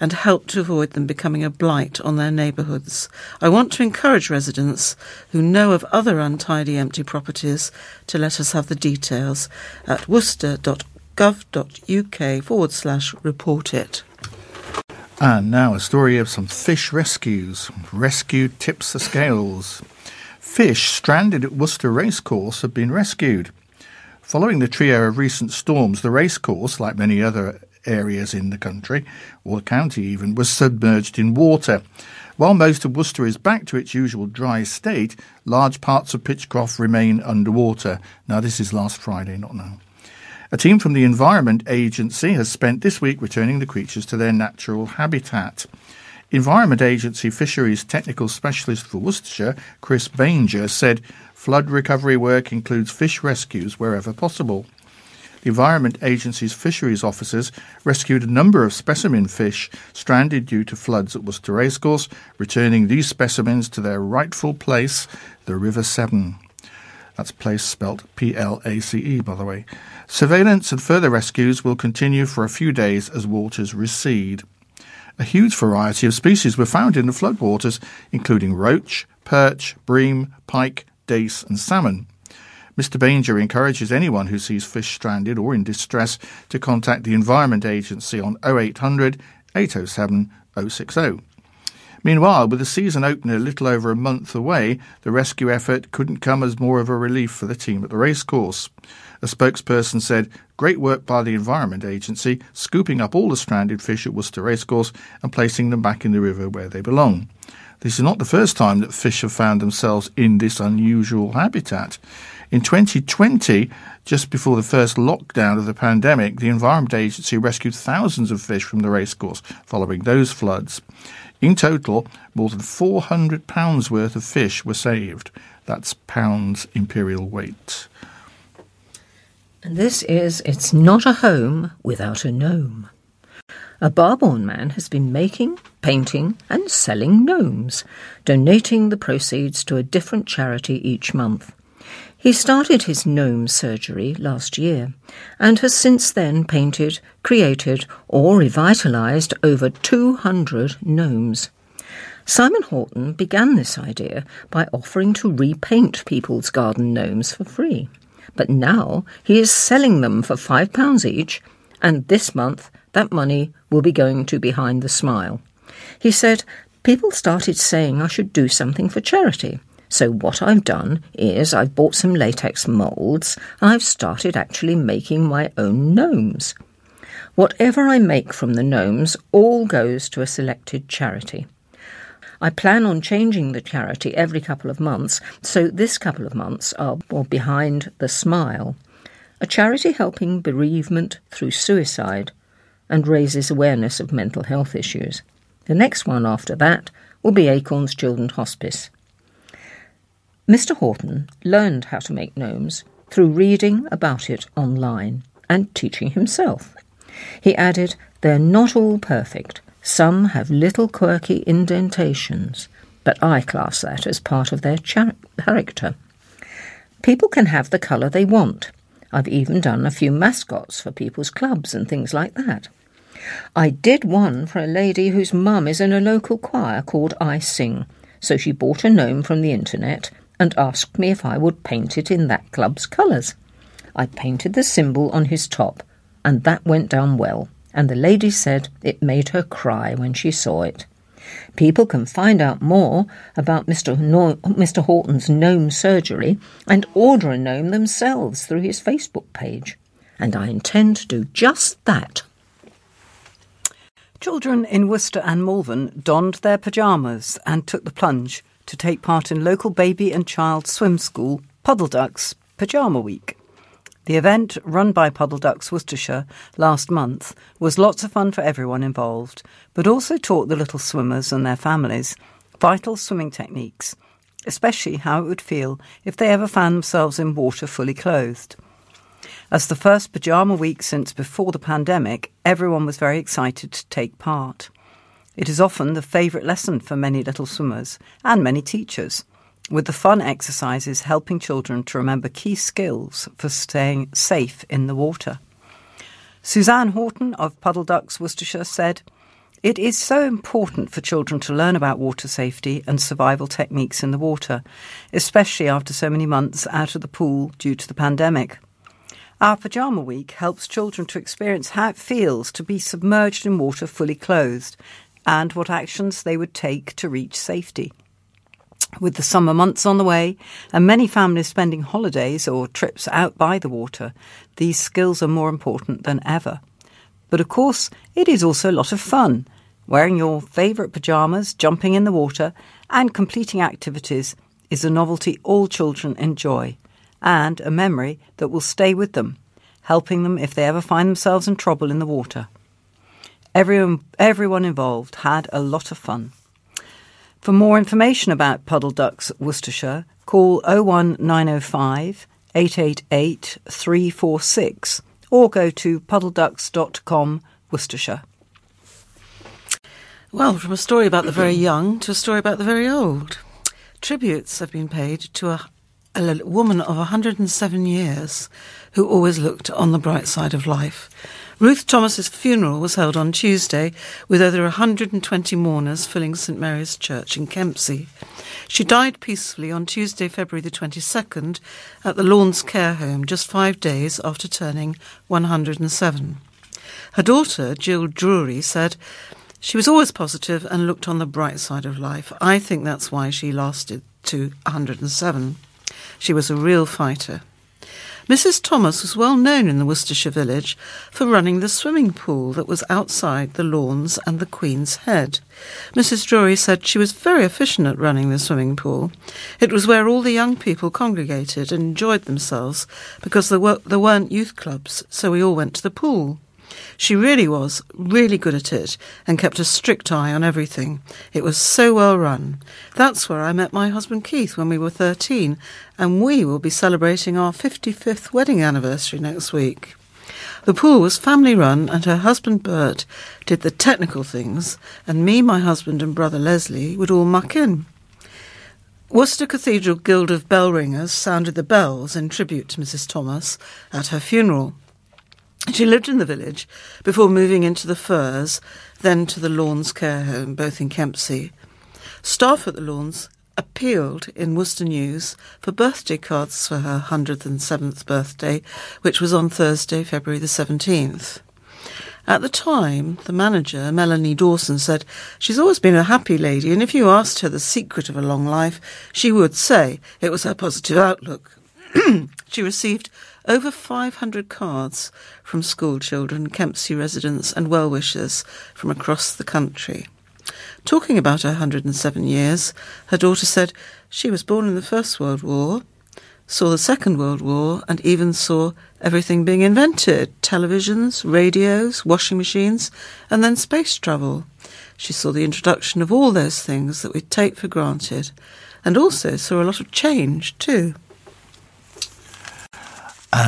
and help to avoid them becoming a blight on their neighbourhoods. I want to encourage residents who know of other untidy empty properties to let us have the details at worcester.gov.uk/report it. And now a story of some fish rescues. Rescue tips the scales. Fish stranded at Worcester Racecourse have been rescued. Following the trio of recent storms, the racecourse, like many other areas in the country, or the county even, was submerged in water. While most of Worcester is back to its usual dry state, large parts of Pitchcroft remain underwater. Now, this is last Friday, not now. A team from the Environment Agency has spent this week returning the creatures to their natural habitat. Environment Agency Fisheries Technical Specialist for Worcestershire, Chris Bainger, said flood recovery work includes fish rescues wherever possible. The Environment Agency's fisheries officers rescued a number of specimen fish stranded due to floods at Worcester Racecourse, returning these specimens to their rightful place, the River Severn. That's place spelt P-L-A-C-E, by the way. Surveillance and further rescues will continue for a few days as waters recede. A huge variety of species were found in the floodwaters, including roach, perch, bream, pike, dace and salmon. Mr. Bainger encourages anyone who sees fish stranded or in distress to contact the Environment Agency on 0800 807 060. Meanwhile, with the season opener a little over a month away, the rescue effort couldn't come as more of a relief for the team at the racecourse. A spokesperson said, "Great work by the Environment Agency, scooping up all the stranded fish at Worcester Racecourse and placing them back in the river where they belong." This is not the first time that fish have found themselves in this unusual habitat. In 2020, just before the first lockdown of the pandemic, the Environment Agency rescued thousands of fish from the racecourse following those floods. In total, more than £400 worth of fish were saved. That's pounds imperial weight. And this is It's Not a Home Without a Gnome. A Barbourne man has been making, painting and selling gnomes, donating the proceeds to a different charity each month. He started his gnome surgery last year and has since then painted, created or revitalised over 200 gnomes. Simon Horton began this idea by offering to repaint people's garden gnomes for free, but now he is selling them for £5 each, and this month that money will be going to Behind the Smile. He said, "People started saying I should do something for charity. So what I've done is I've bought some latex moulds and I've started actually making my own gnomes. Whatever I make from the gnomes all goes to a selected charity. I plan on changing the charity every couple of months, so this couple of months are Behind the Smile, a charity helping bereavement through suicide and raises awareness of mental health issues. The next one after that will be Acorns Children's Hospice." Mr. Horton learned how to make gnomes through reading about it online and teaching himself. He added, "They're not all perfect. Some have little quirky indentations, but I class that as part of their character. People can have the colour they want. I've even done a few mascots for people's clubs and things like that. I did one for a lady whose mum is in a local choir called I Sing, so she bought a gnome from the internet and asked me if I would paint it in that club's colours. I painted the symbol on his top, and that went down well, and the lady said it made her cry when she saw it." People can find out more about Mr. Horton's gnome surgery and order a gnome themselves through his Facebook page. And I intend to do just that. Children in Worcester and Malvern donned their pyjamas and took the plunge to take part in local baby and child swim school Puddle Ducks Pyjama Week. The event, run by Puddle Ducks Worcestershire last month, was lots of fun for everyone involved, but also taught the little swimmers and their families vital swimming techniques, especially how it would feel if they ever found themselves in water fully clothed. As the first pyjama week since before the pandemic, everyone was very excited to take part. It is often the favourite lesson for many little swimmers and many teachers, with the fun exercises helping children to remember key skills for staying safe in the water. Suzanne Horton of Puddle Ducks Worcestershire said, "It is so important for children to learn about water safety and survival techniques in the water, especially after so many months out of the pool due to the pandemic. Our Pyjama Week helps children to experience how it feels to be submerged in water fully clothed and what actions they would take to reach safety. with the summer months on the way and many families spending holidays or trips out by the water, these skills are more important than ever. But of course, it is also a lot of fun, wearing your favourite pyjamas, jumping in the water and completing activities is a novelty all children enjoy and a memory that will stay with them, helping them if they ever find themselves in trouble in the water. Everyone involved had a lot of fun. For more information about Puddle Ducks Worcestershire, call 01905 888 346 or go to puddleducks.com Worcestershire. Well, from a story about the very young to a story about the very old. Tributes have been paid to a woman of 107 years who always looked on the bright side of life. Ruth Thomas's funeral was held on Tuesday with over 120 mourners filling St Mary's Church in Kempsey. She died peacefully on Tuesday, February the 22nd at the Lawns Care Home just 5 days after turning 107. Her daughter, Jill Drury, said, "She was always positive and looked on the bright side of life. I think that's why she lasted to 107. She was a real fighter." Mrs. Thomas was well known in the Worcestershire village for running the swimming pool that was outside the lawns and the Queen's Head. Mrs. Drury said she was very efficient at running the swimming pool. It was where all the young people congregated and enjoyed themselves because there weren't youth clubs, so we all went to the pool. She really was really good at it and kept a strict eye on everything. It was so well run. That's where I met my husband Keith when we were 13, and we will be celebrating our 55th wedding anniversary next week. The pool was family run and her husband Bert did the technical things and me, my husband and brother Leslie would all muck in. Worcester Cathedral Guild of Bell Ringers sounded the bells in tribute to Mrs. Thomas at her funeral. She lived in the village before moving into the Firs, then to the Lawns Care Home, both in Kempsey. Staff at the Lawns appealed in Worcester News for birthday cards for her 107th birthday, which was on Thursday, February the 17th. At the time, the manager, Melanie Dawson, said, "She's always been a happy lady, and if you asked her the secret of a long life, she would say it was her positive outlook." She received over 500 cards from school children, Kempsey residents and well-wishers from across the country. Talking about her 107 years, her daughter said she was born in the First World War, saw the Second World War and even saw everything being invented, televisions, radios, washing machines and then space travel. She saw the introduction of all those things that we take for granted and also saw a lot of change too.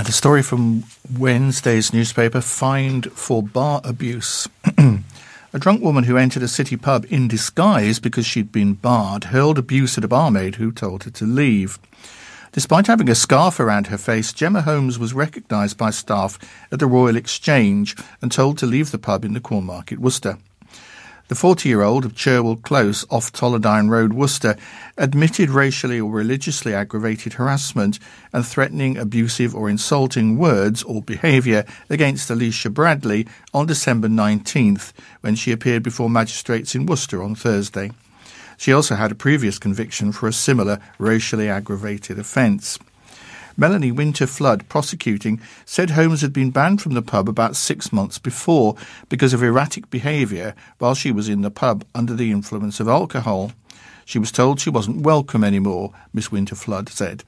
The story from Wednesday's newspaper, fined for bar abuse. A drunk woman who entered a city pub in disguise because she'd been barred hurled abuse at a barmaid who told her to leave. Despite having a scarf around her face, Gemma Holmes was recognised by staff at the Royal Exchange and told to leave the pub in the Cornmarket, Worcester. The 40-year-old of Cherwell Close, off Tollardine Road, Worcester, admitted racially or religiously aggravated harassment and threatening, abusive or insulting words or behaviour against Alicia Bradley on December 19th when she appeared before magistrates in Worcester on Thursday. She also had a previous conviction for a similar racially aggravated offence. Melanie Winterflood, prosecuting, said Holmes had been banned from the pub about 6 months before because of erratic behaviour while she was in the pub under the influence of alcohol. She was told she wasn't welcome anymore, Miss Winterflood said.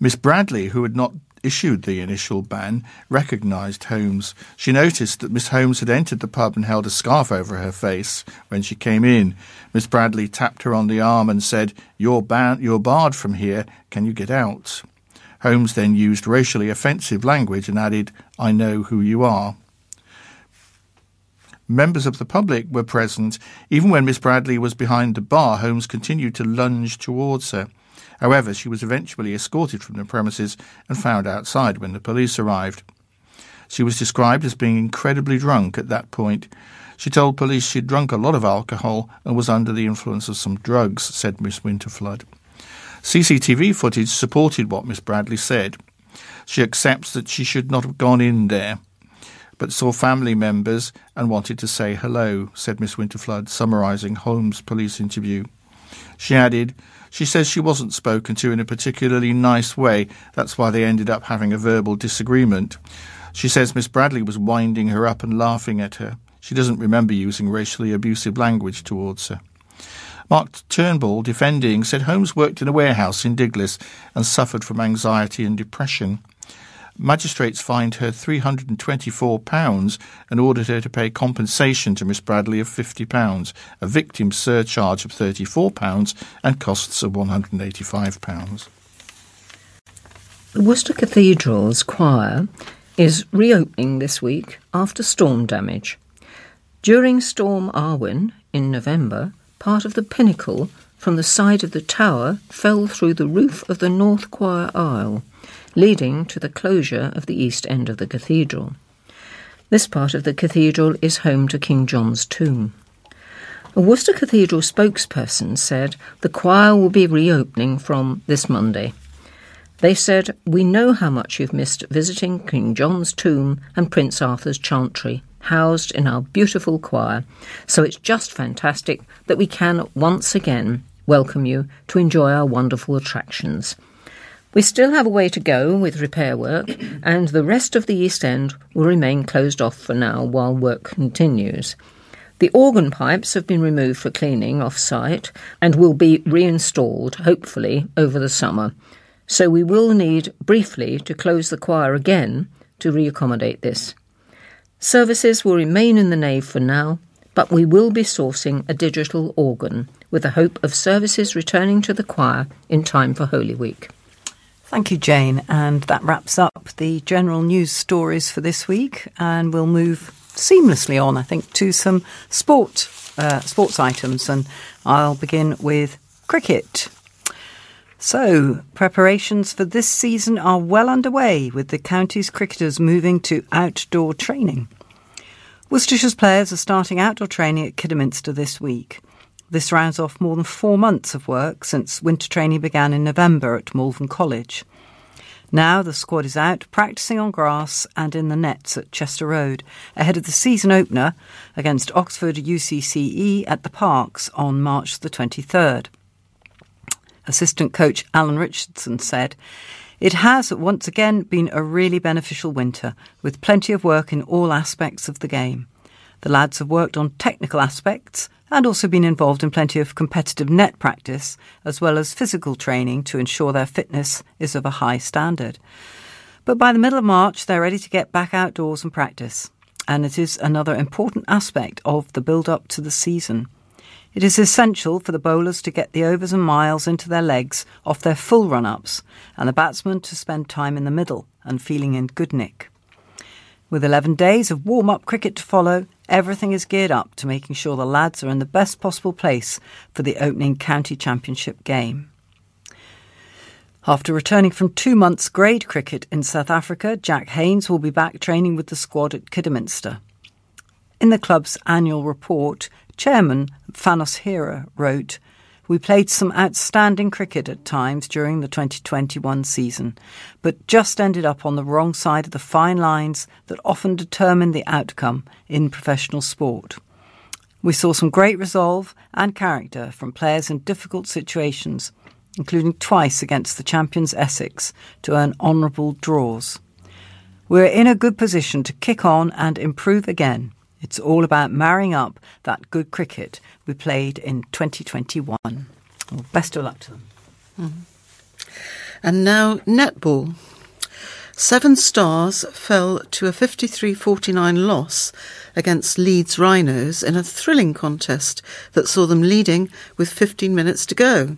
Miss Bradley, who had not issued the initial ban, recognised Holmes. She noticed that Miss Holmes had entered the pub and held a scarf over her face when she came in. Miss Bradley tapped her on the arm and said, "You're barred from here. Can you get out?" Holmes then used racially offensive language and added, "I know who you are." Members of the public were present. Even when Miss Bradley was behind the bar, Holmes continued to lunge towards her. However, she was eventually escorted from the premises and found outside when the police arrived. She was described as being incredibly drunk at that point. She told police she'd drunk a lot of alcohol and was under the influence of some drugs, said Miss Winterflood. CCTV footage supported what Miss Bradley said. She accepts that she should not have gone in there, but saw family members and wanted to say hello, said Miss Winterflood, summarising Holmes' police interview. She added, "She says she wasn't spoken to in a particularly nice way. That's why they ended up having a verbal disagreement. She says Miss Bradley was winding her up and laughing at her. She doesn't remember using racially abusive language towards her." Mark Turnbull, defending, said Holmes worked in a warehouse in Diglis and suffered from anxiety and depression. Magistrates fined her £324 and ordered her to pay compensation to Miss Bradley of £50, a victim surcharge of £34 and costs of £185. The Worcester Cathedral's choir is reopening this week after storm damage. During Storm Arwen in November, part of the pinnacle from the side of the tower fell through the roof of the north choir aisle, leading to the closure of the east end of the cathedral. This part of the cathedral is home to King John's tomb. A Worcester Cathedral spokesperson said the choir will be reopening from this Monday. They said, "We know how much you've missed visiting King John's tomb and Prince Arthur's chantry, housed in our beautiful choir, so it's just fantastic that we can once again welcome you to enjoy our wonderful attractions. We still have a way to go with repair work, and the rest of the East End will remain closed off for now while work continues. The organ pipes have been removed for cleaning off-site and will be reinstalled, hopefully, over the summer. So we will need, briefly, to close the choir again to reaccommodate this. Services will remain in the nave for now, but we will be sourcing a digital organ with the hope of services returning to the choir in time for Holy Week." Thank you, Jane, and that wraps up the general news stories for this week, and we'll move seamlessly on, I think, to some sports items, and I'll begin with cricket. So, preparations for this season are well underway, with the county's cricketers moving to outdoor training. Worcestershire's players are starting outdoor training at Kidderminster this week. This rounds off more than 4 months of work since winter training began in November at Malvern College. Now the squad is out practising on grass and in the nets at Chester Road ahead of the season opener against Oxford UCCE at the Parks on March the 23rd. Assistant coach Alan Richardson said, "It has once again been a really beneficial winter with plenty of work in all aspects of the game. The lads have worked on technical aspects and also been involved in plenty of competitive net practice as well as physical training to ensure their fitness is of a high standard. But by the middle of March, they're ready to get back outdoors and practice. And it is another important aspect of the build-up to the season. It is essential for the bowlers to get the overs and miles into their legs off their full run-ups and the batsmen to spend time in the middle and feeling in good nick. With 11 days of warm-up cricket to follow, everything is geared up to making sure the lads are in the best possible place for the opening county championship game." After returning from 2 months grade cricket in South Africa, Jack Haynes will be back training with the squad at Kidderminster. In the club's annual report, Chairman Fanos Hira wrote, "We played some outstanding cricket at times during the 2021 season, but just ended up on the wrong side of the fine lines that often determine the outcome in professional sport. We saw some great resolve and character from players in difficult situations, including twice against the champions Essex to earn honourable draws. We're in a good position to kick on and improve again. It's all about marrying up that good cricket we played in 2021. Well, best of luck to them." And now netball. Seven Stars fell to a 53-49 loss against Leeds Rhinos in a thrilling contest that saw them leading with 15 minutes to go.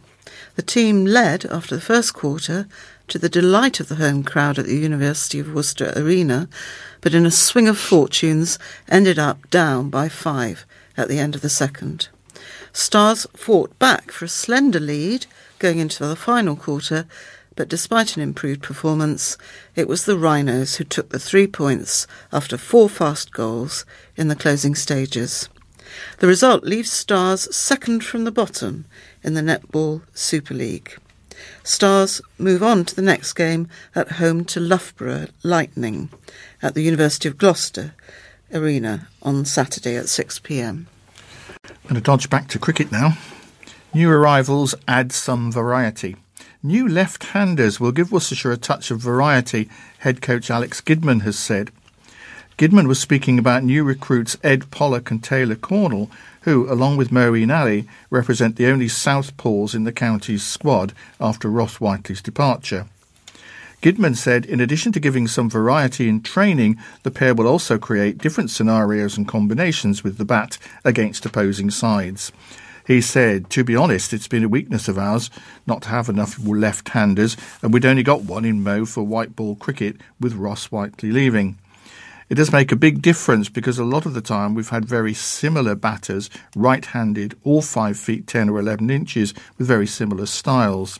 The team led after the first quarter, to the delight of the home crowd at the University of Worcester Arena, but in a swing of fortunes ended up down by 5 at the end of the second. Stars fought back for a slender lead going into the final quarter, but despite an improved performance, it was the Rhinos who took the 3 points after 4 fast goals in the closing stages. The result leaves Stars second from the bottom in the Netball Super League. Stars move on to the next game at home to Loughborough Lightning at the University of Gloucester Arena on Saturday at 6 p.m. I'm going to dodge back to cricket now. New arrivals add some variety. New left-handers will give Worcestershire a touch of variety, head coach Alex Gidman has said. Gidman was speaking about new recruits Ed Pollock and Taylor Cornell, who, along with Maureen Alley, represent the only Southpaws in the county's squad after Ross Whiteley's departure. Gidman said, in addition to giving some variety in training, the pair will also create different scenarios and combinations with the bat against opposing sides. He said, to be honest, it's been a weakness of ours not to have enough left-handers, and we'd only got one in Mo for white ball cricket with Ross Whiteley leaving. It does make a big difference because a lot of the time we've had very similar batters, right-handed, all 5 feet 10 or 11 inches, with very similar styles.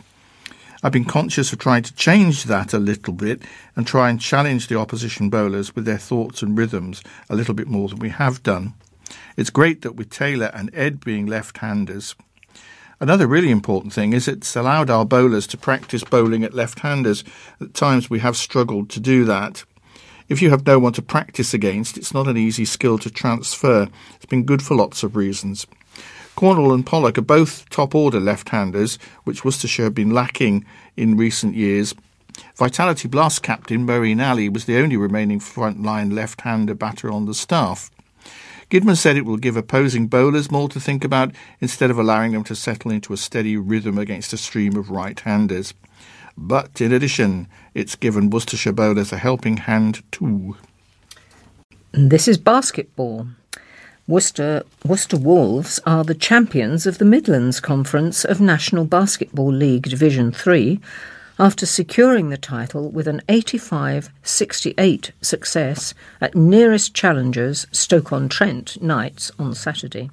I've been conscious of trying to change that a little bit and try and challenge the opposition bowlers with their thoughts and rhythms a little bit more than we have done. It's great that with Taylor and Ed being left-handers. Another really important thing is it's allowed our bowlers to practice bowling at left-handers. At times we have struggled to do that. If you have no one to practice against, it's not an easy skill to transfer. It's been good for lots of reasons. Cornell and Pollock are both top-order left-handers, which Worcestershire have been lacking in recent years. Vitality Blast captain Maureen Alley was the only remaining front-line left-hander batter on the staff. Gidman said it will give opposing bowlers more to think about instead of allowing them to settle into a steady rhythm against a stream of right-handers. But in addition, it's given Worcestershire bowlers a helping hand too. This is basketball. Worcester Wolves are the champions of the Midlands Conference of National Basketball League Division 3 after securing the title with an 85-68 success at nearest challengers Stoke-on-Trent Knights on Saturday.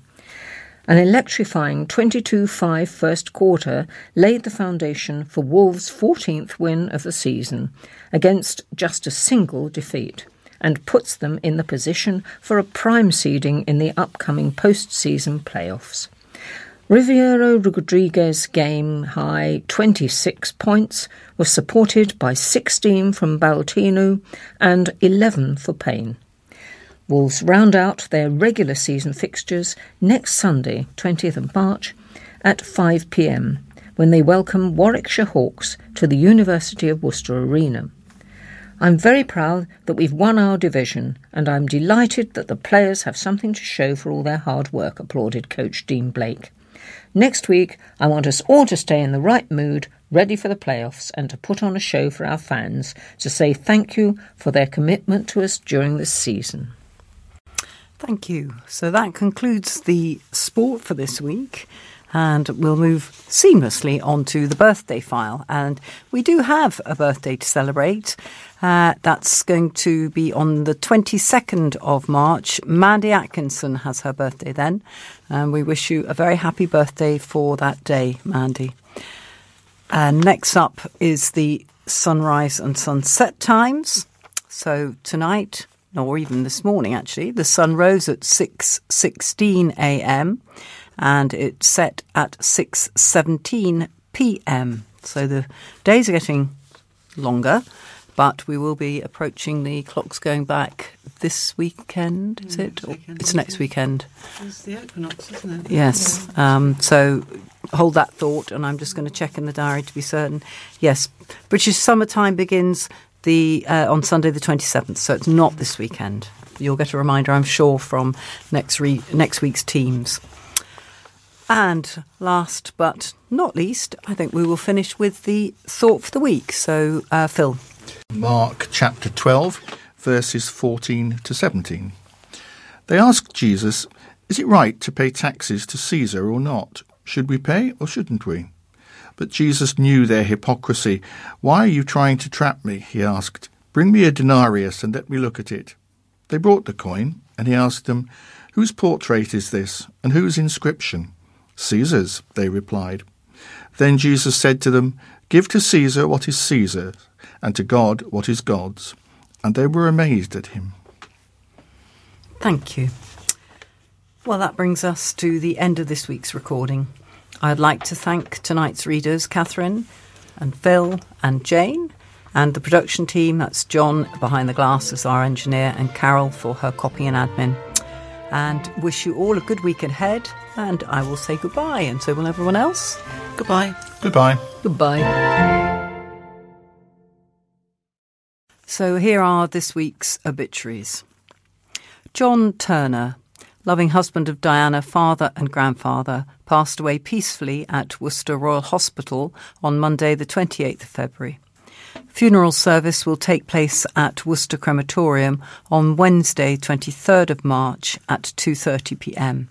An electrifying 22-5 first quarter laid the foundation for Wolves' 14th win of the season against just a single defeat and puts them in the position for a prime seeding in the upcoming post-season playoffs. Riviero Rodriguez's game-high 26 points was supported by 16 from Baltinu and 11 for Payne. Wolves round out their regular season fixtures next Sunday, 20th of March, at 5 p.m, when they welcome Warwickshire Hawks to the University of Worcester Arena. I'm very proud that we've won our division, and I'm delighted that the players have something to show for all their hard work, applauded coach Dean Blake. Next week, I want us all to stay in the right mood, ready for the playoffs, and to put on a show for our fans to say thank you for their commitment to us during this season. Thank you. So that concludes the sport for this week, and we'll move seamlessly on to the birthday file. And we do have a birthday to celebrate. That's going to be on the 22nd of March. Mandy Atkinson has her birthday then, and we wish you a very happy birthday for that day, Mandy. Next up is the sunrise and sunset times. So tonight, or even this morning actually, the sun rose at 6:16 a.m. and it set at 6:17 p.m. So the days are getting longer, but we will be approaching the clocks going back this weekend, is it? It's next weekend. It's the equinox, isn't it? Yes. Yeah. So hold that thought, and I'm just going to check in the diary to be certain. Yes, British summertime begins on Sunday the 27th, so it's not this weekend. You'll get a reminder, I'm sure, from next week's teams. And last but not least, I think we will finish with the thought for the week. So, Phil. Mark chapter 12, verses 14 to 17. They asked Jesus, "Is it right to pay taxes to Caesar or not? Should we pay or shouldn't we?" But Jesus knew their hypocrisy. "Why are you trying to trap me?" he asked. "Bring me a denarius and let me look at it." They brought the coin, and he asked them, "Whose portrait is this, and whose inscription?" "Caesar's," they replied. Then Jesus said to them, "Give to Caesar what is Caesar's, and to God what is God's." And they were amazed at him. Thank you. Well, that brings us to the end of this week's recording. I'd like to thank tonight's readers, Catherine and Phil and Jane, and the production team, that's John behind the glass as our engineer, and Carol for her copy and admin. and wish you all a good week ahead, and I will say goodbye, and so will everyone else. Goodbye. Goodbye. Goodbye. So here are this week's obituaries. John Turner, loving husband of Diana, father and grandfather, passed away peacefully at Worcester Royal Hospital on Monday the 28th of February. Funeral service will take place at Worcester Crematorium on Wednesday 23rd of March at 2:30pm.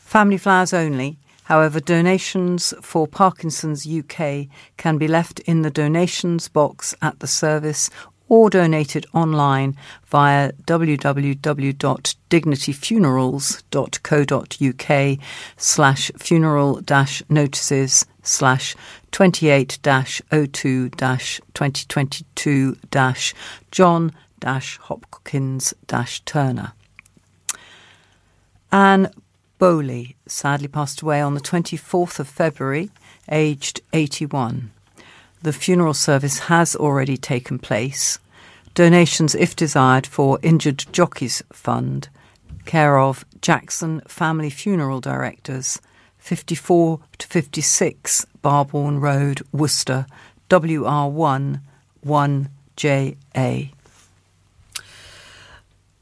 Family flowers only. However, donations for Parkinson's UK can be left in the donations box at the service or donated online via www.dignityfunerals.co.uk/funeral-notices/28-02-2022-John-Hopkins-Turner. Anne Bowley sadly passed away on the 24th of February, aged 81. The funeral service has already taken place. Donations, if desired, for Injured Jockeys Fund, care of Jackson Family Funeral Directors, 54 to 56 Barbourne Road, Worcester, WR1 1JA.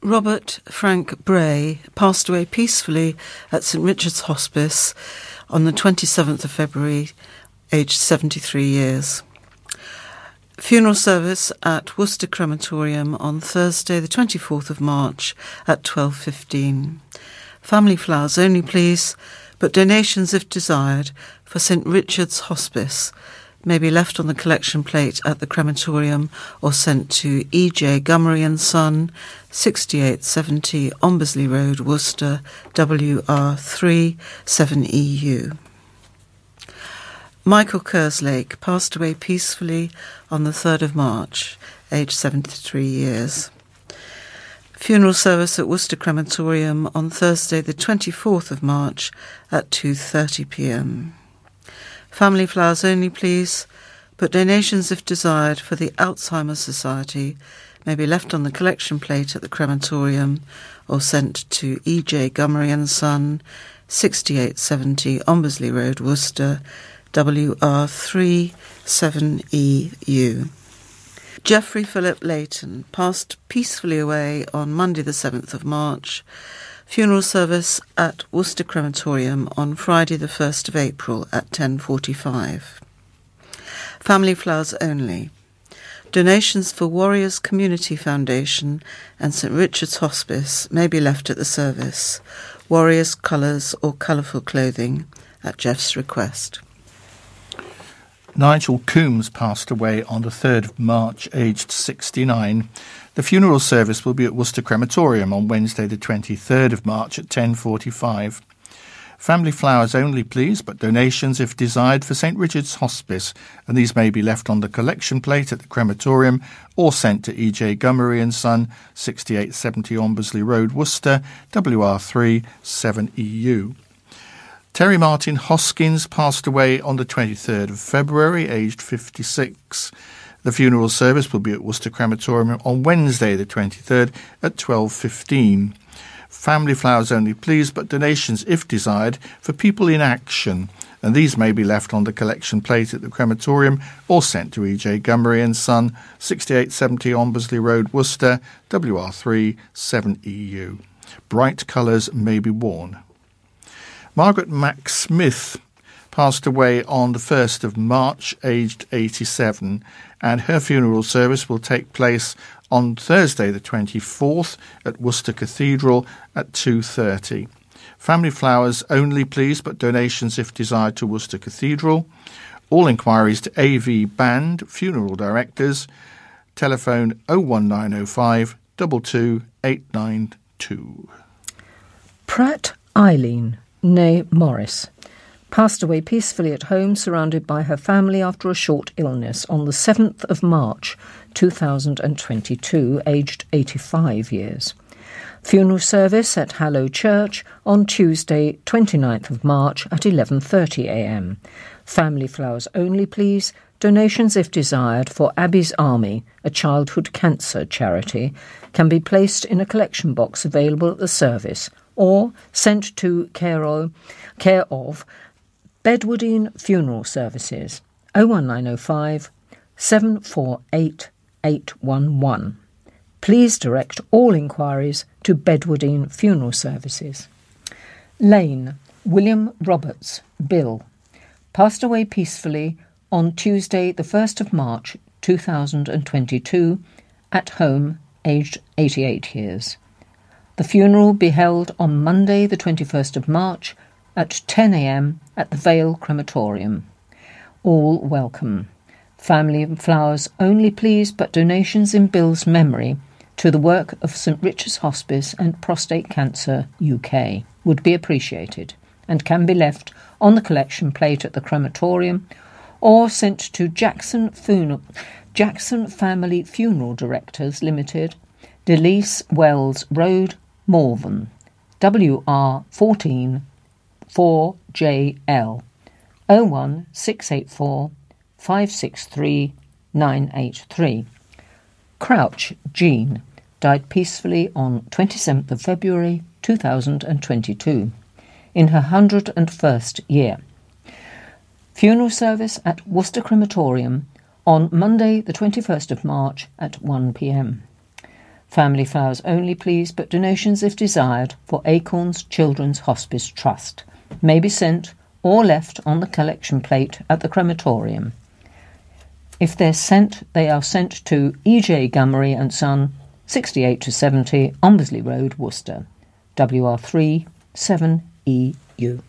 Robert Frank Bray passed away peacefully at St Richard's Hospice on the 27th of February, aged 73 years. Funeral service at Worcester Crematorium on Thursday the 24th of March at 12:15. Family flowers only, please, but donations, if desired, for St Richard's Hospice may be left on the collection plate at the crematorium or sent to E.J. Gummery & Son, 6870 Ombersley Road, Worcester, WR3 7EU. Michael Kerslake passed away peacefully on the 3rd of March, aged 73 years. Funeral service at Worcester Crematorium on Thursday the 24th of March at 2:30pm. Family flowers only, please, but donations, if desired, for the Alzheimer's Society may be left on the collection plate at the crematorium or sent to E.J. Gummery & Son, 6870 Ombersley Road, Worcester, WR3 7EU. Geoffrey Philip Leighton passed peacefully away on Monday the 7th of March. Funeral service at Worcester Crematorium on Friday the 1st of April at 10:45. Family flowers only. Donations for Warriors Community Foundation and St Richard's Hospice may be left at the service. Warriors colours or colourful clothing at Geoff's request. Nigel Coombs passed away on the 3rd of March, aged 69. The funeral service will be at Worcester Crematorium on Wednesday the 23rd of March at 10:45. Family flowers only, please, but donations, if desired, for St Richard's Hospice, and these may be left on the collection plate at the crematorium or sent to E.J. Gummery & Son, 6870 Ombersley Road, Worcester, WR3 7EU. Terry Martin Hoskins passed away on the 23rd of February, aged 56. The funeral service will be at Worcester Crematorium on Wednesday the 23rd at 12:15. Family flowers only, please, but donations, if desired, for People in Action, and these may be left on the collection plate at the crematorium or sent to E.J. Gummery & Son, 6870 Ombersley Road, Worcester, WR3 7EU. Bright colours may be worn. Margaret Mac Smith passed away on the 1st of March, aged 87, and her funeral service will take place on Thursday the 24th at Worcester Cathedral at 2:30. Family flowers only, please, but donations, if desired, to Worcester Cathedral. All inquiries to AV Band, Funeral Directors, telephone 01905 22892. Pratt Eileen, née Morris, passed away peacefully at home surrounded by her family after a short illness on the 7th of March 2022, aged 85 years. Funeral service at Hallow Church on Tuesday 29th of March at 11:30am. Family flowers only, please. Donations, if desired, for Abby's Army, a childhood cancer charity, can be placed in a collection box available at the service or sent to care of Bedwardine Funeral Services, 01905 748 811. Please direct all inquiries to Bedwardine Funeral Services. Lane, William Roberts, Bill, passed away peacefully on Tuesday the 1st of March 2022 at home, aged 88 years. The funeral be held on Monday the 21st of March at 10 a.m. at the Vale Crematorium. All welcome. Family and flowers only please, but donations in Bill's memory to the work of St Richard's Hospice and Prostate Cancer UK would be appreciated and can be left on the collection plate at the crematorium or sent to Jackson Family Funeral Directors Limited, Delease Wells Road, Malvern, WR14 4JL, 01684 563 983. Crouch, Jean, died peacefully on 27th of February 2022 in her 101st year. Funeral service at Worcester Crematorium on Monday the 21st of March at 1 p.m. Family flowers only please, but donations if desired for Acorns Children's Hospice Trust may be sent or left on the collection plate at the crematorium. If they're sent, they are sent to E.J. Gummery and Son, 68-70 Ombersley Road, Worcester, WR3 7EU.